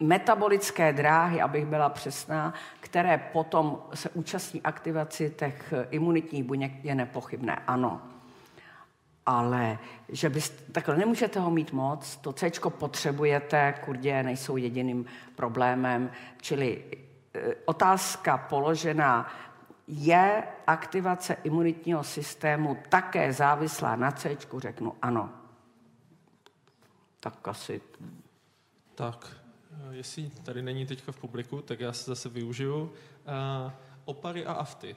metabolické dráhy, abych byla přesná, které potom se účastní aktivaci těch imunitních buněk, je nepochybné, ano. Ale že byste, takhle nemůžete ho mít moc, to Cčko potřebujete, kurdě nejsou jediným problémem. Čili e, otázka položená, je aktivace imunitního systému také závislá na Cčku? Řeknu ano. Tak asi. Tak, jestli tady není teďka v publiku, tak já se zase využiju. Uh... Opary a afty.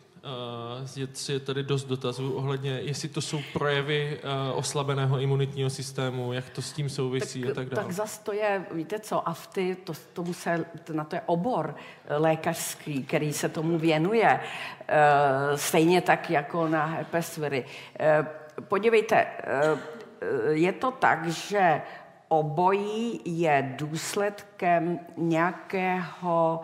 Je tady dost dotazů ohledně, jestli to jsou projevy oslabeného imunitního systému, jak to s tím souvisí tak, a tak dále. Tak zas to je, víte co, afty, to, tomu se, na to je obor lékařský, který se tomu věnuje. Stejně tak jako na herpesviry. Podívejte, je to tak, že obojí je důsledkem nějakého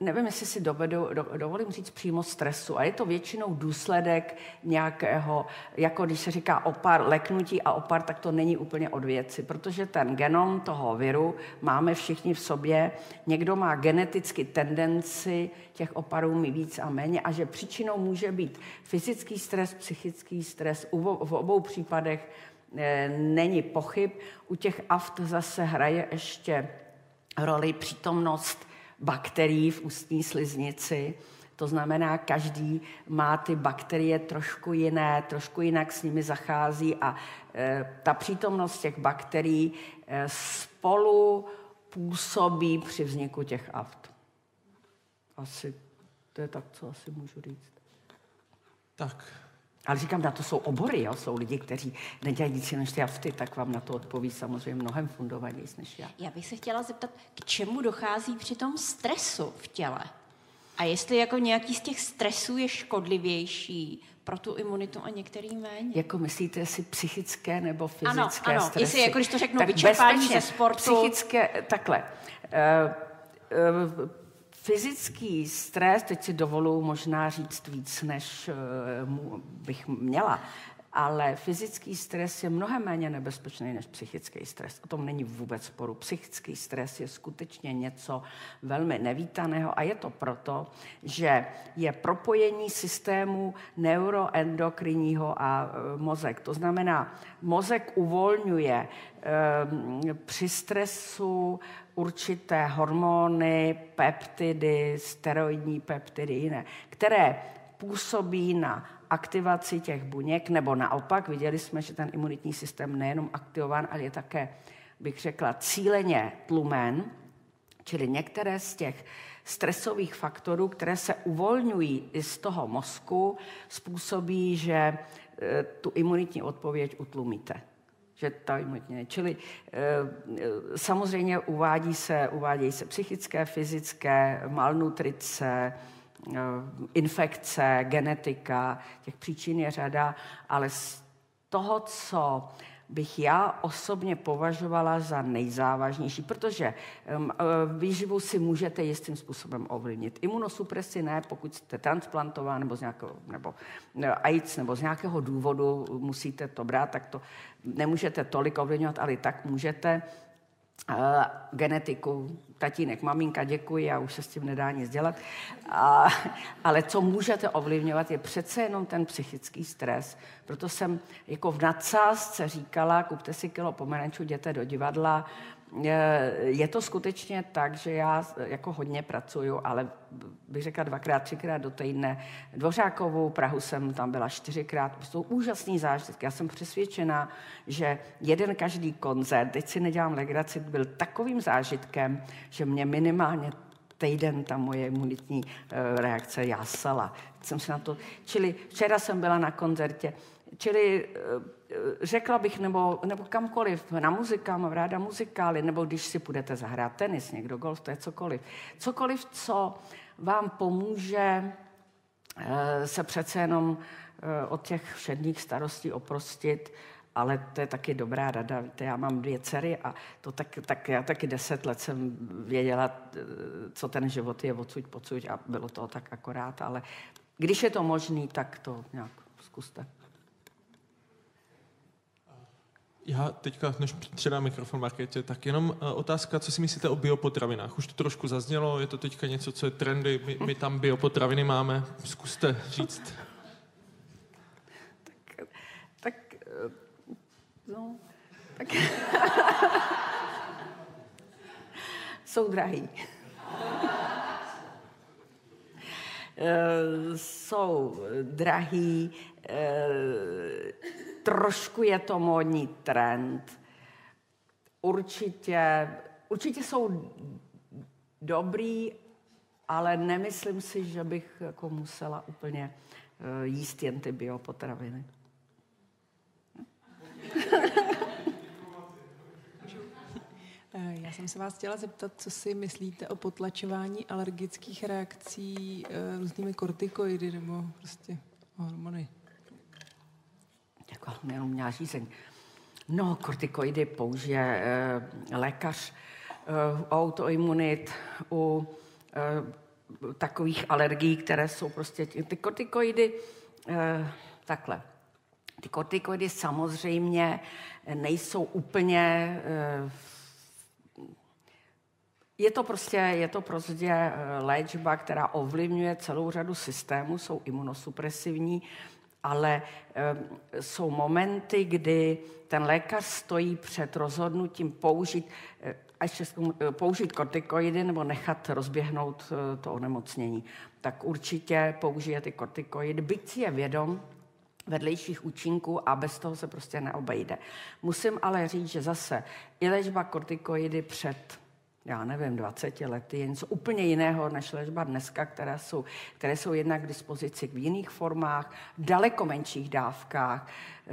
nevím, jestli si dovedu, dovolím říct přímo stresu, a je to většinou důsledek nějakého, jako když se říká opar, leknutí a opar, tak to není úplně od věci, protože ten genom toho viru máme všichni v sobě, někdo má geneticky tendenci těch oparů mít víc a méně a že příčinou může být fyzický stres, psychický stres, v obou případech není pochyb, u těch aft zase hraje ještě roli přítomnost bakterií v ústní sliznici, to znamená, každý má ty bakterie trošku jiné, trošku jinak s nimi zachází a e, ta přítomnost těch bakterií e, spolu působí při vzniku těch aft. Asi, to je tak, co asi můžu říct. Tak. Ale říkám, na to jsou obory, jo? Jsou lidi, kteří nedělají nic jenom ty afty, tak vám na to odpoví samozřejmě mnohem fundovaněji než já. Já bych se chtěla zeptat, k čemu dochází při tom stresu v těle? A jestli jako nějaký z těch stresů je škodlivější pro tu imunitu a některý méně? Jako myslíte, jestli psychické nebo fyzické ano, ano. Stresy? Ano, jestli, jako když to řeknu, tak vyčerpání ze sportu. Psychické, takhle. Uh, uh, Fyzický stres, teď si dovolu možná říct víc, než bych měla, ale fyzický stres je mnohem méně nebezpečný než psychický stres. O tom není vůbec sporu. Psychický stres je skutečně něco velmi nevítaného a je to proto, že je propojení systému neuroendokrinního a mozek. To znamená, mozek uvolňuje eh, při stresu určité hormony, peptidy, steroidní peptidy, jiné, které působí na aktivaci těch buněk, nebo naopak, viděli jsme, že ten imunitní systém nejenom aktivován, ale je také, bych řekla, cíleně tlumen, čili některé z těch stresových faktorů, které se uvolňují z toho mozku, způsobí, že tu imunitní odpověď utlumíte. Že ta imunitní. Čili e, samozřejmě uvádí se, uvádějí se psychické, fyzické, malnutrice, infekce, genetika, těch příčin je řada, ale z toho, co bych já osobně považovala za nejzávažnější, protože výživu si můžete jistým způsobem ovlivnit. Imunosupresi ne, pokud jste transplantován nebo z nějakého, nebo AIDS, nebo z nějakého důvodu musíte to brát, tak to nemůžete tolik ovlivňovat, ale tak můžete. Genetiku, tatínek, maminka, děkuji, já už se s tím nedá nic dělat. A, ale co můžete ovlivňovat, je přece jenom ten psychický stres. Proto jsem jako v nadsázce říkala, kupte si kilo pomerančů, jděte do divadla. Je to skutečně tak, že já jako hodně pracuju, ale bych řekla dvakrát, třikrát do týdne. Dvořákovou Prahu jsem tam byla čtyřikrát. Jsou úžasný zážitky. Já jsem přesvědčená, že jeden každý koncert, teď si nedělám legraci, byl takovým zážitkem, že mě minimálně týden ta moje imunitní reakce jásala. Jsem se na to... Čili včera jsem byla na koncertě. Čili řekla bych, nebo, nebo kamkoliv, na muzika, mám ráda muzikály, nebo když si budete zahrát tenis, někdo golf, to je cokoliv. Cokoliv, co vám pomůže se přece jenom od těch všedních starostí oprostit, ale to je taky dobrá rada. Víte, já mám dvě dcery a to tak, tak, já taky deset let jsem věděla, co ten život je odsud pocud a bylo to tak akorát, ale když je to možný, tak to nějak zkuste. Já teďka, než předám mikrofon Markétě, tak jenom otázka, co si myslíte o biopotravinách? Už to trošku zaznělo, je to teďka něco, co je trendy, my, my tam biopotraviny máme, zkuste říct. Tak, tak, no, tak. Jsou drahý. Jsou drahý, trošku je to módní trend. Určitě, určitě jsou dobrý, ale nemyslím si, že bych jako musela úplně jíst jen ty biopotraviny. Já jsem se vás chtěla zeptat, co si myslíte o potlačování alergických reakcí různými kortikoidy nebo prostě hormony. Jako jenom měla řízení. No, kortikoidy použije e, lékař e, autoimunit u e, takových alergií, které jsou prostě... Ty kortikoidy... E, takhle. Ty kortikoidy samozřejmě nejsou úplně... E, je to prostě, je to prostě léčba, která ovlivňuje celou řadu systémů, jsou imunosupresivní, ale e, jsou momenty, kdy ten lékař stojí před rozhodnutím použít, e, až použít kortikoidy nebo nechat rozběhnout e, to onemocnění. Tak určitě použije ty kortikoidy, byť si je vědom vedlejších účinků a bez toho se prostě neobejde. Musím ale říct, že zase i léčba kortikoidy před... já nevím, dvaceti lety, je něco úplně jiného než léčba dneska, které jsou, které jsou jednak k dispozici v jiných formách, daleko menších dávkách, e,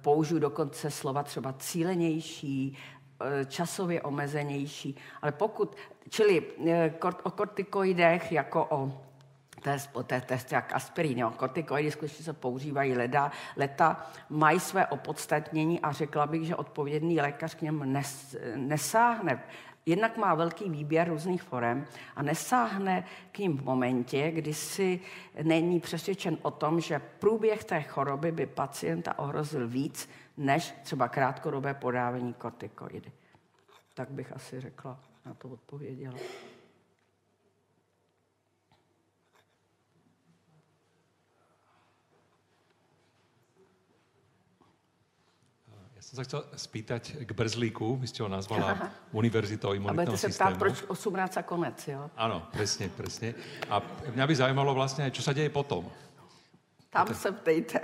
použiju dokonce slova třeba cílenější, e, časově omezenější, ale pokud, čili e, kort, o kortikoidech jako o To je test jak aspirin, jo. Kortikoidy skutečně se používají leda, leta, mají své opodstatnění a řekla bych, že odpovědný lékař k něm nes, nesáhne. Jednak má velký výběr různých forem a nesáhne k ním v momentě, kdy si není přesvědčen o tom, že průběh té choroby by pacienta ohrozil víc, než třeba krátkodobé podávání kortikoidy. Tak bych asi řekla, na to odpověděla. Jsem se chtěl spýtať k brzlíku, vy ste ho nazvala univerzitou imunitného systému. A budete sa ptať, proč osmnáct a konec, jo? Áno, presne, presne. A mňa by zaujímalo vlastne aj, čo sa deje potom. Tam se ptejte,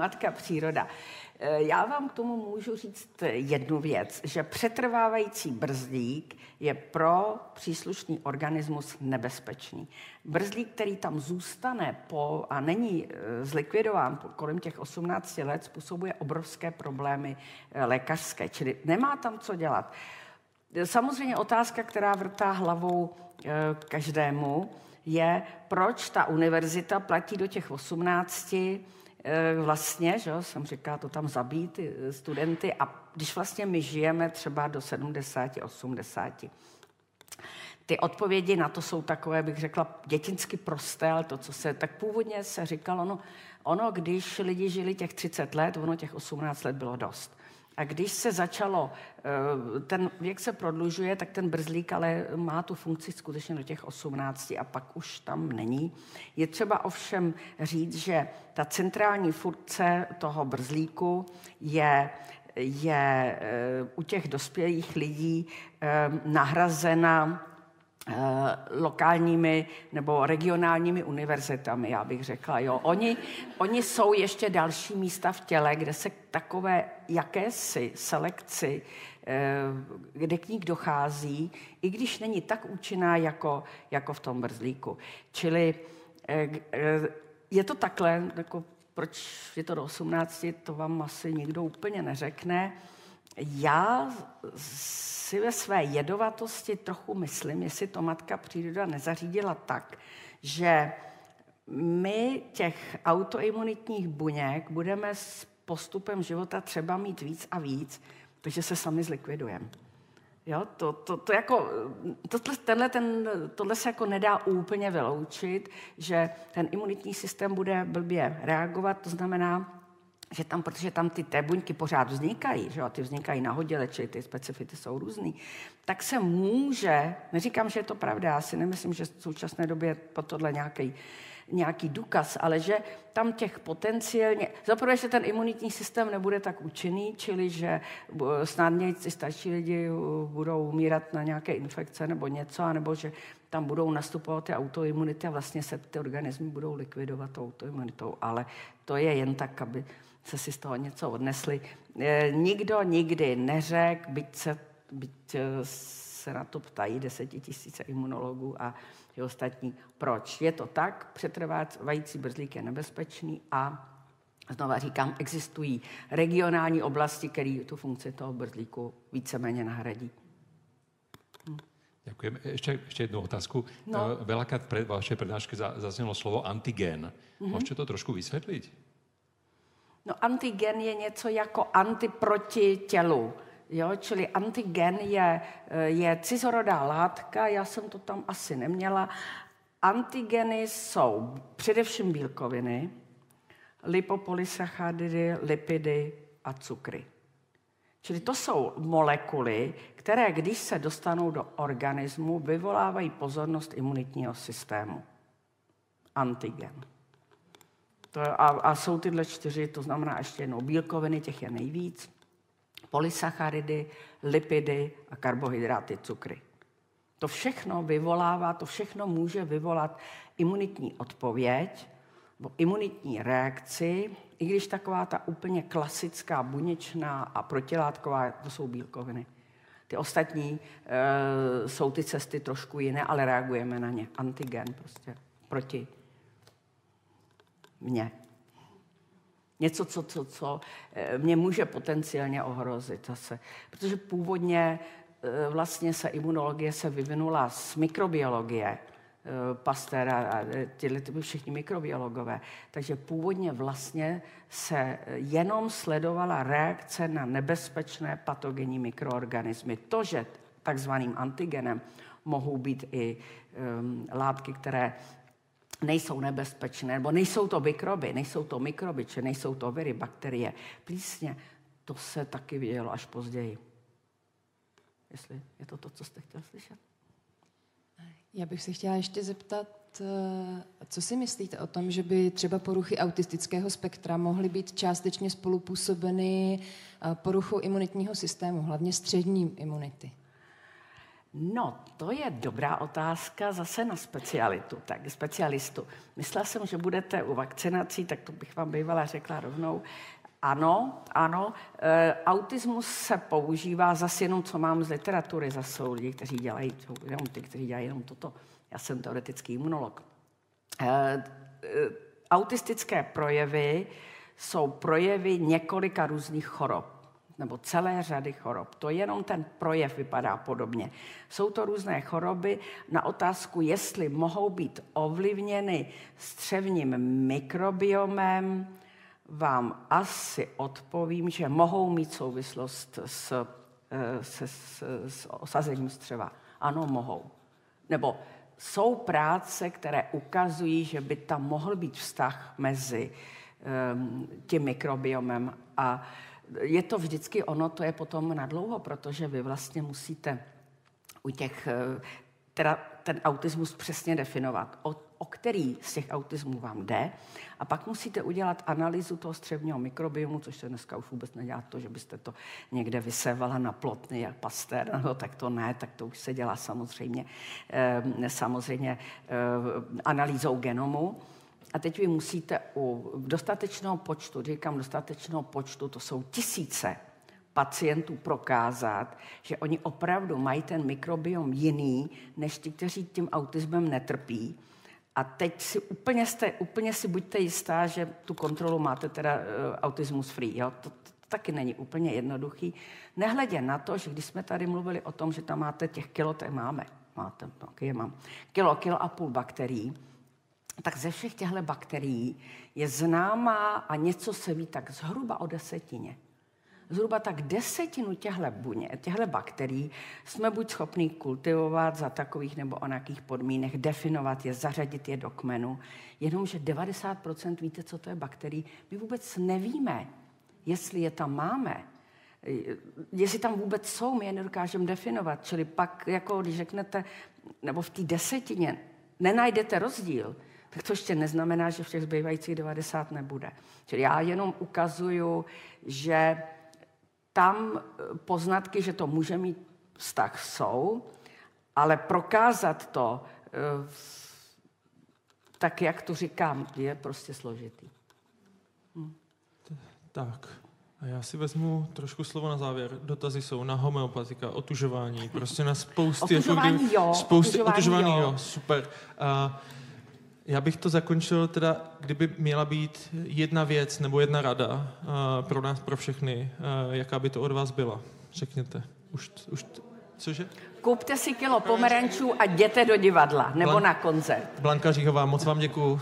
matka příroda. Já vám k tomu můžu říct jednu věc, že přetrvávající brzlík je pro příslušný organismus nebezpečný. Brzlík, který tam zůstane po, a není zlikvidován kolem těch osmnácti let, způsobuje obrovské problémy lékařské, čili nemá tam co dělat. Samozřejmě otázka, která vrtá hlavou každému, je, proč ta univerzita platí do těch osmnácti vlastně, že jo, jsem říkala, to tam zabít ty studenty, a když vlastně my žijeme třeba do sedmdesáti, osmdesáti. Ty odpovědi na to jsou takové, bych řekla, dětinsky prosté, ale to, co se tak původně se říkalo, no, ono, když lidi žili těch třicet let, ono těch osmnáct let bylo dost. A když se začalo, ten věk se prodlužuje, tak ten brzlík ale má tu funkci skutečně do těch osmnácti a pak už tam není. Je třeba ovšem říct, že ta centrální funkce toho brzlíku je, je u těch dospělých lidí nahrazena lokálními nebo regionálními univerzitami, já bych řekla. Jo. Oni, oni jsou ještě další místa v těle, kde se takové jakési selekci, kde k ní dochází, i když není tak účinná jako, jako v tom brzlíku. Čili je to takhle, jako proč je to do osmnácti, to vám asi nikdo úplně neřekne. Já si ve své jedovatosti trochu myslím, jestli to matka příroda nezařídila tak, že my těch autoimunitních buněk budeme s postupem života třeba mít víc a víc, takže se sami zlikvidujeme. Jo, to, to, to jako, to, tenhle, ten, tohle se jako nedá úplně vyloučit, že ten imunitní systém bude blbě reagovat, to znamená, že tam, protože tam ty té buňky pořád vznikají, že jo, ty vznikají nahodile, čili ty specifity jsou různý, tak se může, neříkám, že je to pravda, já si nemyslím, že v současné době po tohle nějaký, nějaký důkaz, ale že tam těch potenciálně, zaprvé, že ten imunitní systém nebude tak účinný, čili že snadněji starší lidi budou umírat na nějaké infekce nebo něco, anebo že tam budou nastupovat ty autoimunity a vlastně se ty organismy budou likvidovat tou autoimunitou, ale to je jen tak, aby se si z toho něco odnesli. E, nikdo nikdy neřekl, byť se, byť se na to ptají desetitisíce imunologů a i ostatní, proč. Je to tak, přetrvávající brzlík je nebezpečný a znova říkám, existují regionální oblasti, které tu funkci toho brzlíku víceméně nahradí. Hm. Ďakujem. Ešte, ešte jednu otázku. No. Veľakrát v vašej prednáške zaznelo slovo antigén. Mm-hmm. Môžete to trošku vysvetliť? No, antigen je něco jako anti proti tělu. Jo? Čili antigen je, je cizorodá látka, já jsem to tam asi neměla. Antigeny jsou především bílkoviny, lipopolysacharidy, lipidy a cukry. Čili to jsou molekuly, které, když se dostanou do organismu, vyvolávají pozornost imunitního systému. Antigen. A, a jsou tyhle čtyři, to znamená ještě jednou bílkoviny, těch je nejvíc, polysacharidy, lipidy a karbohydráty, cukry. To všechno vyvolává, to všechno může vyvolat imunitní odpověď, nebo imunitní reakci, i když taková ta úplně klasická, buněčná a protilátková, to jsou bílkoviny. Ty ostatní e, jsou ty cesty trošku jiné, ale reagujeme na ně. Antigen prostě proti mně. Něco, co, co, co mě může potenciálně ohrozit zase. Protože původně vlastně se imunologie se vyvinula z mikrobiologie Pasteura a tyhle by všichni mikrobiologové. Takže původně vlastně se jenom sledovala reakce na nebezpečné patogenní mikroorganismy. To, že takzvaným antigenem mohou být i um, látky, které nejsou nebezpečné, nebo nejsou to mikroby, nejsou to mikroby, či nejsou to viry, bakterie, plísně, to se taky vidělo až později. Jestli je to to, co jste chtěl slyšet? Já bych se chtěla ještě zeptat, co si myslíte o tom, že by třeba poruchy autistického spektra mohly být částečně spolupůsobeny poruchou imunitního systému, hlavně střední imunity? No, to je dobrá otázka zase na specialitu, tak, specialistu. Myslela jsem, že budete u vakcinací, tak to bych vám bývala řekla rovnou. Ano, ano, e, autismus se používá zase jenom, co mám z literatury, zase lidi, kteří dělají, jenom ty, kteří dělají jenom toto. Já jsem teoretický imunolog. E, e, autistické projevy jsou projevy několika různých chorob, nebo celé řady chorob. To jenom ten projev vypadá podobně. Jsou to různé choroby. Na otázku, jestli mohou být ovlivněny střevním mikrobiomem, vám asi odpovím, že mohou mít souvislost s, se, s, s osazením střeva. Ano, mohou. Nebo jsou práce, které ukazují, že by tam mohl být vztah mezi um, tím mikrobiomem. A je to vždycky ono, to je potom nadlouho, protože vy vlastně musíte u těch, teda ten autismus přesně definovat, o, o který z těch autismů vám jde. A pak musíte udělat analýzu toho střevního mikrobiomu, což se dneska už vůbec nedělá to, že byste to někde vysévala na plotny jak Pasteur, no, tak to ne, tak to už se dělá samozřejmě, eh, samozřejmě eh, analýzou genomu. A teď vy musíte u dostatečného počtu, říkám dostatečného počtu, to jsou tisíce pacientů prokázat, že oni opravdu mají ten mikrobiom jiný, než ti, kteří tím autismem netrpí. A teď si úplně, jste, úplně si buďte jistá, že tu kontrolu máte teda uh, autismus free. Jo? To, to taky není úplně jednoduchý. Nehledě na to, že když jsme tady mluvili o tom, že tam máte těch kilo, tak máme. Máte, no, je mám. Kilo, kilo a půl bakterií. Tak ze všech těchto bakterií je známá a něco se ví tak zhruba o desetině. Zhruba tak desetinu těchto buně, těchto bakterií jsme buď schopni kultivovat za takových nebo onakých podmínek, definovat je, zařadit je do kmenu, jenomže devadesát procent víte, co to je bakterií. My vůbec nevíme, jestli je tam máme, jestli tam vůbec jsou, my je nedokážeme definovat. Čili pak, jako když řeknete, nebo v té desetině nenajdete rozdíl, tak to ještě neznamená, že v těch zbývajících devadesát nebude. Čili já jenom ukazuju, že tam poznatky, že to může mít vztah, jsou, ale prokázat to, tak jak to říkám, je prostě složitý. Hm. Tak, a já si vezmu trošku slovo na závěr. Dotazy jsou na homeopatika, otužování, prostě na spousty... Otužování jako, jo, spousty, otužování, otužování jo. jo. Super. A já bych to zakončil teda, kdyby měla být jedna věc nebo jedna rada uh, pro nás, pro všechny, uh, jaká by to od vás byla. Řekněte. Už, už, cože? Kupte si kilo pomerančů a jděte do divadla nebo Blan- na koncert. Blanka Říhová, moc vám děkuju.